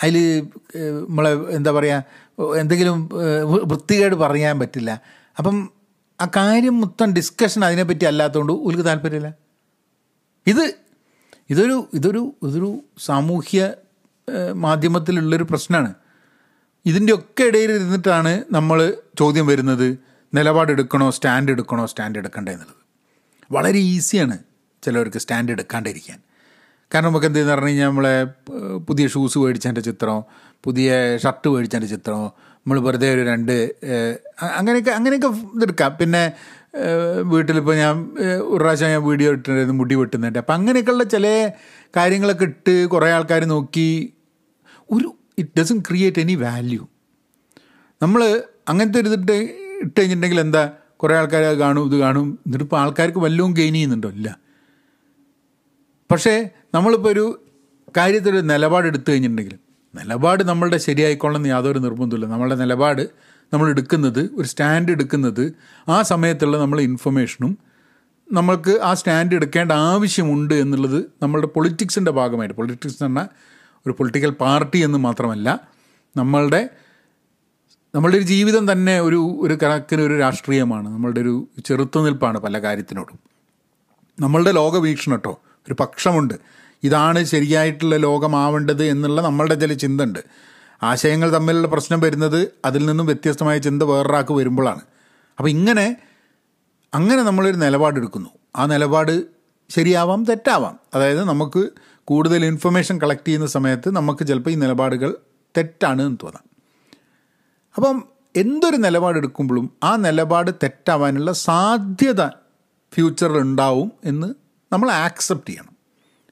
അതിൽ നമ്മളെ എന്താ പറയുക എന്തെങ്കിലും വൃത്തികേട് പറയാൻ പറ്റില്ല. അപ്പം ആ കാര്യം മൊത്തം ഡിസ്കഷൻ അതിനെപ്പറ്റി അല്ലാത്തതുകൊണ്ട് ഓർക്ക് താല്പര്യമില്ല. ഇതൊരു സാമൂഹ്യ മാധ്യമത്തിലുള്ളൊരു പ്രശ്നമാണ്. ഇതിൻ്റെയൊക്കെ ഇടയിൽ ഇരുന്നിട്ടാണ് നമ്മൾ ചോദ്യം വരുന്നത്, നിലപാടെടുക്കണോ സ്റ്റാൻഡ് എടുക്കണ്ടേ എന്നുള്ളത്. വളരെ ഈസിയാണ് ചിലവർക്ക് സ്റ്റാൻഡ് എടുക്കാണ്ടിരിക്കാൻ. കാരണം നമുക്ക് എന്തെന്ന് പറഞ്ഞു കഴിഞ്ഞാൽ നമ്മളെ പുതിയ ഷൂസ് മേടിച്ചതിൻ്റെ ചിത്രം, പുതിയ ഷർട്ട് മേടിച്ചതിൻ്റെ ചിത്രം, നമ്മൾ വെറുതെ ഒരു രണ്ട് അങ്ങനെയൊക്കെ ഇതെടുക്കാം. പിന്നെ വീട്ടിലിപ്പോൾ ഞാൻ ഒരു പ്രാവശ്യം ഞാൻ വീഡിയോ ഇട്ടിട്ടുണ്ട് മുടി വെട്ടുന്നുണ്ട്. അപ്പം അങ്ങനെയൊക്കെയുള്ള ചില കാര്യങ്ങളൊക്കെ ഇട്ട് കുറേ ആൾക്കാർ നോക്കി ഒരു it doesn't create any value. നമ്മൾ അങ്ങനത്തെ ഒരു ഇതിട്ട് ഇട്ട് കഴിഞ്ഞിട്ടുണ്ടെങ്കിൽ എന്താ, കുറേ ആൾക്കാർ അത് കാണും ഇത് കാണും. എന്നിട്ട് ഇപ്പോൾ ആൾക്കാർക്ക് വല്ലതും ഗെയിൻ ചെയ്യുന്നുണ്ടോ? ഇല്ല. പക്ഷേ നമ്മളിപ്പോൾ ഒരു കാര്യത്തിൽ നിലപാടെടുത്തു കഴിഞ്ഞിട്ടുണ്ടെങ്കിൽ നിലപാട് നമ്മളുടെ ശരിയായിക്കൊള്ളണമെന്ന് യാതൊരു നിർബന്ധമില്ല. നമ്മളുടെ നിലപാട് നമ്മൾ എടുക്കുന്നത്, ഒരു സ്റ്റാൻഡ് എടുക്കുന്നത് ആ സമയത്തുള്ള നമ്മളെ ഇൻഫർമേഷനും നമ്മൾക്ക് ആ സ്റ്റാൻഡ് എടുക്കേണ്ട ആവശ്യമുണ്ട് എന്നുള്ളത് നമ്മളുടെ പൊളിറ്റിക്സിൻ്റെ ഭാഗമായിട്ട്. പൊളിറ്റിക്സ് എന്ന് പറഞ്ഞാൽ ഒരു പൊളിറ്റിക്കൽ പാർട്ടി എന്ന് മാത്രമല്ല, നമ്മളുടെ ഒരു ജീവിതം തന്നെ ഒരു കണക്കിനൊരു രാഷ്ട്രീയമാണ്. നമ്മളുടെ ഒരു ചെറുത്തുനിൽപ്പാണ് പല കാര്യത്തിനോടും. നമ്മളുടെ ലോകവീക്ഷണം കേട്ടോ, ഒരു പക്ഷമുണ്ട്, ഇതാണ് ശരിയായിട്ടുള്ള ലോകമാവേണ്ടത് എന്നുള്ള നമ്മളുടെ ചില ചിന്ത ഉണ്ട്. ആശയങ്ങൾ തമ്മിലുള്ള പ്രശ്നം വരുന്നത് അതിൽ നിന്നും വ്യത്യസ്തമായ ചിന്ത വേറൊരാൾക്ക് വരുമ്പോഴാണ്. അപ്പോൾ അങ്ങനെ നമ്മളൊരു നിലപാടെടുക്കുന്നു. ആ നിലപാട് ശരിയാവാം, തെറ്റാവാം. അതായത് നമുക്ക് കൂടുതൽ ഇൻഫർമേഷൻ കളക്ട് ചെയ്യുന്ന സമയത്ത് നമുക്ക് ചിലപ്പോൾ ഈ നിലപാടുകൾ തെറ്റാണ് എന്ന് തോന്നാം. അപ്പം എന്തൊരു നിലപാടെടുക്കുമ്പോഴും ആ നിലപാട് തെറ്റാവാനുള്ള സാധ്യത ഫ്യൂച്ചറിൽ ഉണ്ടാവും എന്ന് നമ്മൾ ആക്സെപ്റ്റ് ചെയ്യണം.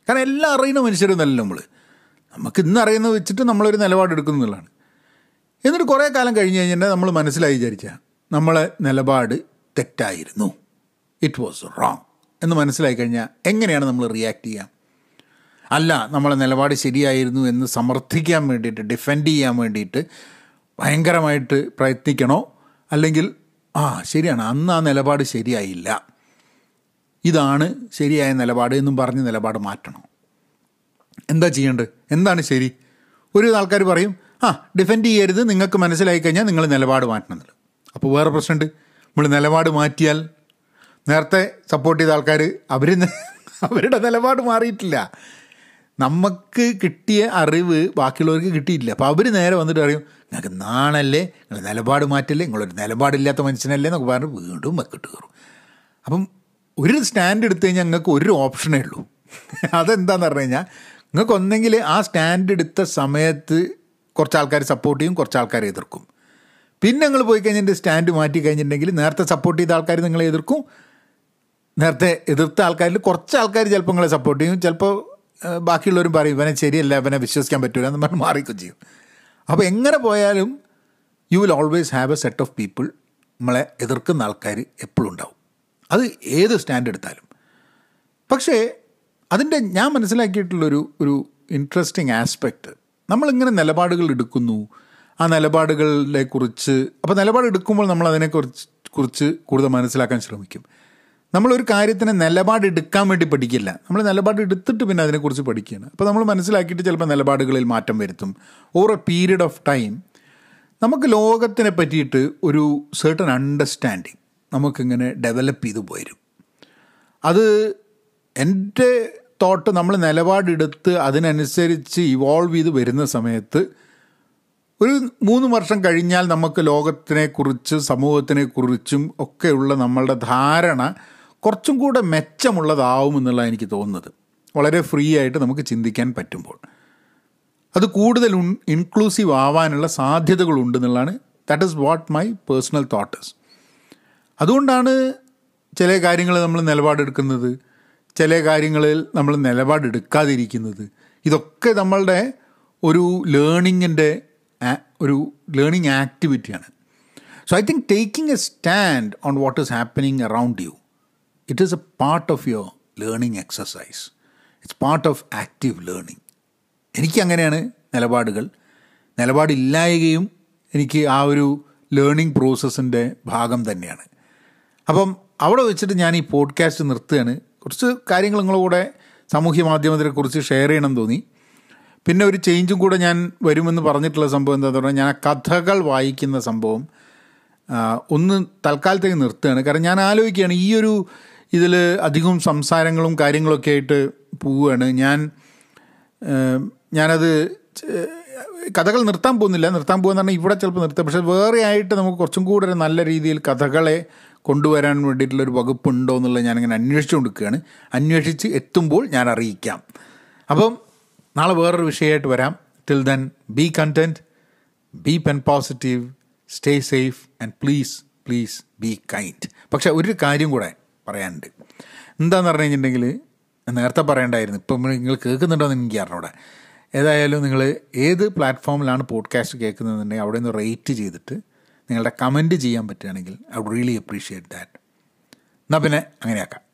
കാരണം എല്ലാം അറിയുന്ന മനുഷ്യരൊന്നല്ല നമ്മൾ. നമുക്ക് ഇന്ന് അറിയുന്നത് വെച്ചിട്ട് നമ്മളൊരു നിലപാടെടുക്കുന്നു എന്നുള്ളതാണ്. എന്നിട്ട് കുറേ കാലം കഴിഞ്ഞ് കഴിഞ്ഞിട്ടുണ്ടെങ്കിൽ നമ്മൾ മനസ്സിലായി വിചാരിച്ചാൽ നമ്മളെ നിലപാട് തെറ്റായിരുന്നു, ഇറ്റ് വാസ് റോങ് എന്ന് മനസ്സിലായി കഴിഞ്ഞാൽ എങ്ങനെയാണ് നമ്മൾ റിയാക്ട് ചെയ്യുക? അല്ല, നമ്മളെ നിലപാട് ശരിയായിരുന്നു എന്ന് സമർത്ഥിക്കാൻ വേണ്ടിയിട്ട്, ഡിഫെൻഡ് ചെയ്യാൻ വേണ്ടിയിട്ട് ഭയങ്കരമായിട്ട് പ്രയത്നിക്കണോ? അല്ലെങ്കിൽ ആ ശരിയാണ്, അന്ന് ആ നിലപാട് ശരിയായില്ല, ഇതാണ് ശരിയായ നിലപാട് എന്നും പറഞ്ഞ് നിലപാട് മാറ്റണം. എന്താ ചെയ്യേണ്ടത്? എന്താണ് ശരി? ഒരു ആൾക്കാർ പറയും ആ ഡിഫെൻഡ് ചെയ്യരുത്, നിങ്ങൾക്ക് മനസ്സിലായി കഴിഞ്ഞാൽ നിങ്ങൾ നിലപാട് മാറ്റണം എന്നുള്ളത്. അപ്പോൾ വേറെ പ്രശ്നമുണ്ട്, നമ്മൾ നിലപാട് മാറ്റിയാൽ നേരത്തെ സപ്പോർട്ട് ചെയ്ത ആൾക്കാർ അവരുടെ നിലപാട് മാറിയിട്ടില്ല, നമുക്ക് കിട്ടിയ അറിവ് ബാക്കിയുള്ളവർക്ക് കിട്ടിയിട്ടില്ല. അപ്പോൾ അവർ നേരെ വന്നിട്ട് പറയും നിങ്ങൾക്ക് നാണല്ലേ, നിങ്ങൾ നിലപാട് മാറ്റല്ലേ, നിങ്ങളൊരു നിലപാടില്ലാത്ത മനുഷ്യനല്ലേ എന്നൊക്കെ പറഞ്ഞ് വീണ്ടും വെക്കിട്ട് കയറും. അപ്പം ഒരു സ്റ്റാൻഡ് എടുത്തു കഴിഞ്ഞാൽ നിങ്ങൾക്ക് ഒരു ഓപ്ഷനേ ഉള്ളൂ. അതെന്താണെന്ന് പറഞ്ഞു കഴിഞ്ഞാൽ നിങ്ങൾക്ക് ഒന്നെങ്കിൽ ആ സ്റ്റാൻഡ് എടുത്ത സമയത്ത് കുറച്ച് ആൾക്കാർ സപ്പോർട്ട് ചെയ്യും, കുറച്ച് ആൾക്കാർ എതിർക്കും. പിന്നെ നിങ്ങൾ പോയി കഴിഞ്ഞാൽ എൻ്റെ സ്റ്റാൻഡ് മാറ്റി കഴിഞ്ഞിട്ടുണ്ടെങ്കിൽ നേരത്തെ സപ്പോർട്ട് ചെയ്ത ആൾക്കാർ നിങ്ങളെ എതിർക്കും, നേരത്തെ എതിർത്ത ആൾക്കാരിൽ കുറച്ച് ആൾക്കാർ ചിലപ്പോൾ നിങ്ങളെ സപ്പോർട്ട് ചെയ്യും, ചിലപ്പോൾ ബാക്കിയുള്ളവരും പറയും ഇവനെ ശരിയല്ല, ഇവനെ വിശ്വസിക്കാൻ പറ്റില്ല എന്ന് പറഞ്ഞ് മാറിക്കും ചെയ്യും. അപ്പോൾ എങ്ങനെ പോയാലും you will always have a set of people, നമ്മളെ എതിർക്കുന്ന ആൾക്കാർ എപ്പോഴും ഉണ്ടാവും, അത് ഏത് സ്റ്റാൻഡ് എടുത്താലും. പക്ഷേ അതിൻ്റെ ഞാൻ മനസ്സിലാക്കിയിട്ടുള്ളൊരു ഇൻട്രസ്റ്റിംഗ് ആസ്പെക്റ്റ്, നമ്മളിങ്ങനെ നിലപാടുകൾ എടുക്കുന്നു, ആ നിലപാടുകളെ കുറിച്ച്, അപ്പോൾ നിലപാടെടുക്കുമ്പോൾ നമ്മൾ അതിനെക്കുറിച്ച് കൂടുതൽ മനസ്സിലാക്കാൻ ശ്രമിക്കും. നമ്മളൊരു കാര്യത്തിന് നിലപാടെടുക്കാൻ വേണ്ടി പഠിക്കില്ല, നമ്മൾ നിലപാടെടുത്തിട്ട് പിന്നെ അതിനെക്കുറിച്ച് പഠിക്കുകയാണ്. അപ്പോൾ നമ്മൾ മനസ്സിലാക്കിയിട്ട് ചിലപ്പോൾ നിലപാടുകളിൽ മാറ്റം വരുത്തും. Over a period of time നമുക്ക് ലോകത്തിനെ പറ്റിയിട്ട് ഒരു സെർട്ടൺ അണ്ടർസ്റ്റാൻഡിങ് നമുക്കിങ്ങനെ ഡെവലപ്പ് ചെയ്തു പോരും. അത് എൻ്റെ തോട്ട്, നമ്മൾ നിലപാടെടുത്ത് അതിനനുസരിച്ച് ഇവോൾവ് ചെയ്ത് വരുന്ന സമയത്ത് ഒരു 3 വർഷം കഴിഞ്ഞാൽ നമുക്ക് ലോകത്തിനെക്കുറിച്ച് സമൂഹത്തിനെക്കുറിച്ചും ഒക്കെയുള്ള നമ്മളുടെ ധാരണ കുറച്ചും കൂടെ മെച്ചമുള്ളതാവും എന്നുള്ളതാണ് എനിക്ക് തോന്നുന്നത്. വളരെ ഫ്രീ ആയിട്ട് നമുക്ക് ചിന്തിക്കാൻ പറ്റുമ്പോൾ അത് കൂടുതൽ ഇൻക്ലൂസീവ് ആവാനുള്ള സാധ്യതകളുണ്ടെന്നുള്ളതാണ്. That is what my personal thought is. അതുകൊണ്ടാണ് ചില കാര്യങ്ങൾ നമ്മൾ നിലപാടെടുക്കുന്നത്, ചില കാര്യങ്ങളിൽ നമ്മൾ നിലപാടെടുക്കാതിരിക്കുന്നത്. ഇതൊക്കെ നമ്മളുടെ ഒരു ലേണിംഗ് ആക്ടിവിറ്റിയാണ്. So I think taking a stand on what is happening around you, it is a part of your learning exercise, it's part of active learning. എനിക്കങ്ങനെയാണ് നിലപാടില്ലായകയും എനിക്ക് ആ ഒരു ലേണിംഗ് പ്രോസസ്സിൻ്റെ ഭാഗം തന്നെയാണ്. അപ്പം അവിടെ വെച്ചിട്ട് ഞാൻ ഈ പോഡ്കാസ്റ്റ് നിർത്തുകയാണ്. കുറച്ച് കാര്യങ്ങൾ നിങ്ങളുടെ സാമൂഹ്യ മാധ്യമത്തിനെക്കുറിച്ച് ഷെയർ ചെയ്യണം തോന്നി. പിന്നെ ഒരു ചേഞ്ചും കൂടെ ഞാൻ വരുമെന്ന് പറഞ്ഞിട്ടുള്ള സംഭവം എന്താണെന്ന് പറഞ്ഞാൽ, ഞാൻ ആ കഥകൾ വായിക്കുന്ന സംഭവം ഒന്ന് തൽക്കാലത്തേക്ക് നിർത്തുകയാണ്. കാരണം ഞാൻ ആലോചിക്കുകയാണ്, ഈ ഒരു ഇതിൽ അധികവും സംസാരങ്ങളും കാര്യങ്ങളൊക്കെ ആയിട്ട് പോവുകയാണ്. ഞാനത് കഥകൾ നിർത്താൻ പോകുന്നില്ല, നിർത്താൻ പോകുന്ന പറഞ്ഞാൽ ഇവിടെ ചിലപ്പോൾ നിർത്താം. പക്ഷേ വേറെ ആയിട്ട് നമുക്ക് കുറച്ചും കൂടെ ഒരു നല്ല രീതിയിൽ കഥകളെ കൊണ്ടുവരാൻ വേണ്ടിയിട്ടുള്ളൊരു വകുപ്പുണ്ടോ എന്നുള്ളത് ഞാനിങ്ങനെ അന്വേഷിച്ചു കൊടുക്കുകയാണ്. അന്വേഷിച്ച് എത്തുമ്പോൾ ഞാൻ അറിയിക്കാം. അപ്പം നാളെ വേറൊരു വിഷയമായിട്ട് വരാം. Till then, be content, be pen positive, stay safe and please be kind. പക്ഷേ ഒരു കാര്യം കൂടെ പറയാനുണ്ട്. എന്താണെന്ന് പറഞ്ഞു കഴിഞ്ഞിട്ടുണ്ടെങ്കിൽ നേരത്തെ പറയേണ്ടായിരുന്നു, ഇപ്പം നിങ്ങൾ കേൾക്കുന്നുണ്ടോ എന്ന് എനിക്ക് അറിഞ്ഞൂടെ. ഏതായാലും നിങ്ങൾ ഏത് പ്ലാറ്റ്ഫോമിലാണ് പോഡ്കാസ്റ്റ് കേൾക്കുന്നതെന്നുണ്ടെങ്കിൽ അവിടെ നിന്ന് റേറ്റ് ചെയ്തിട്ട് നിങ്ങളുടെ കമൻറ്റ് ചെയ്യാൻ പറ്റുകയാണെങ്കിൽ I would really appreciate that. എന്നാൽ പിന്നെ അങ്ങനെയാക്കാം.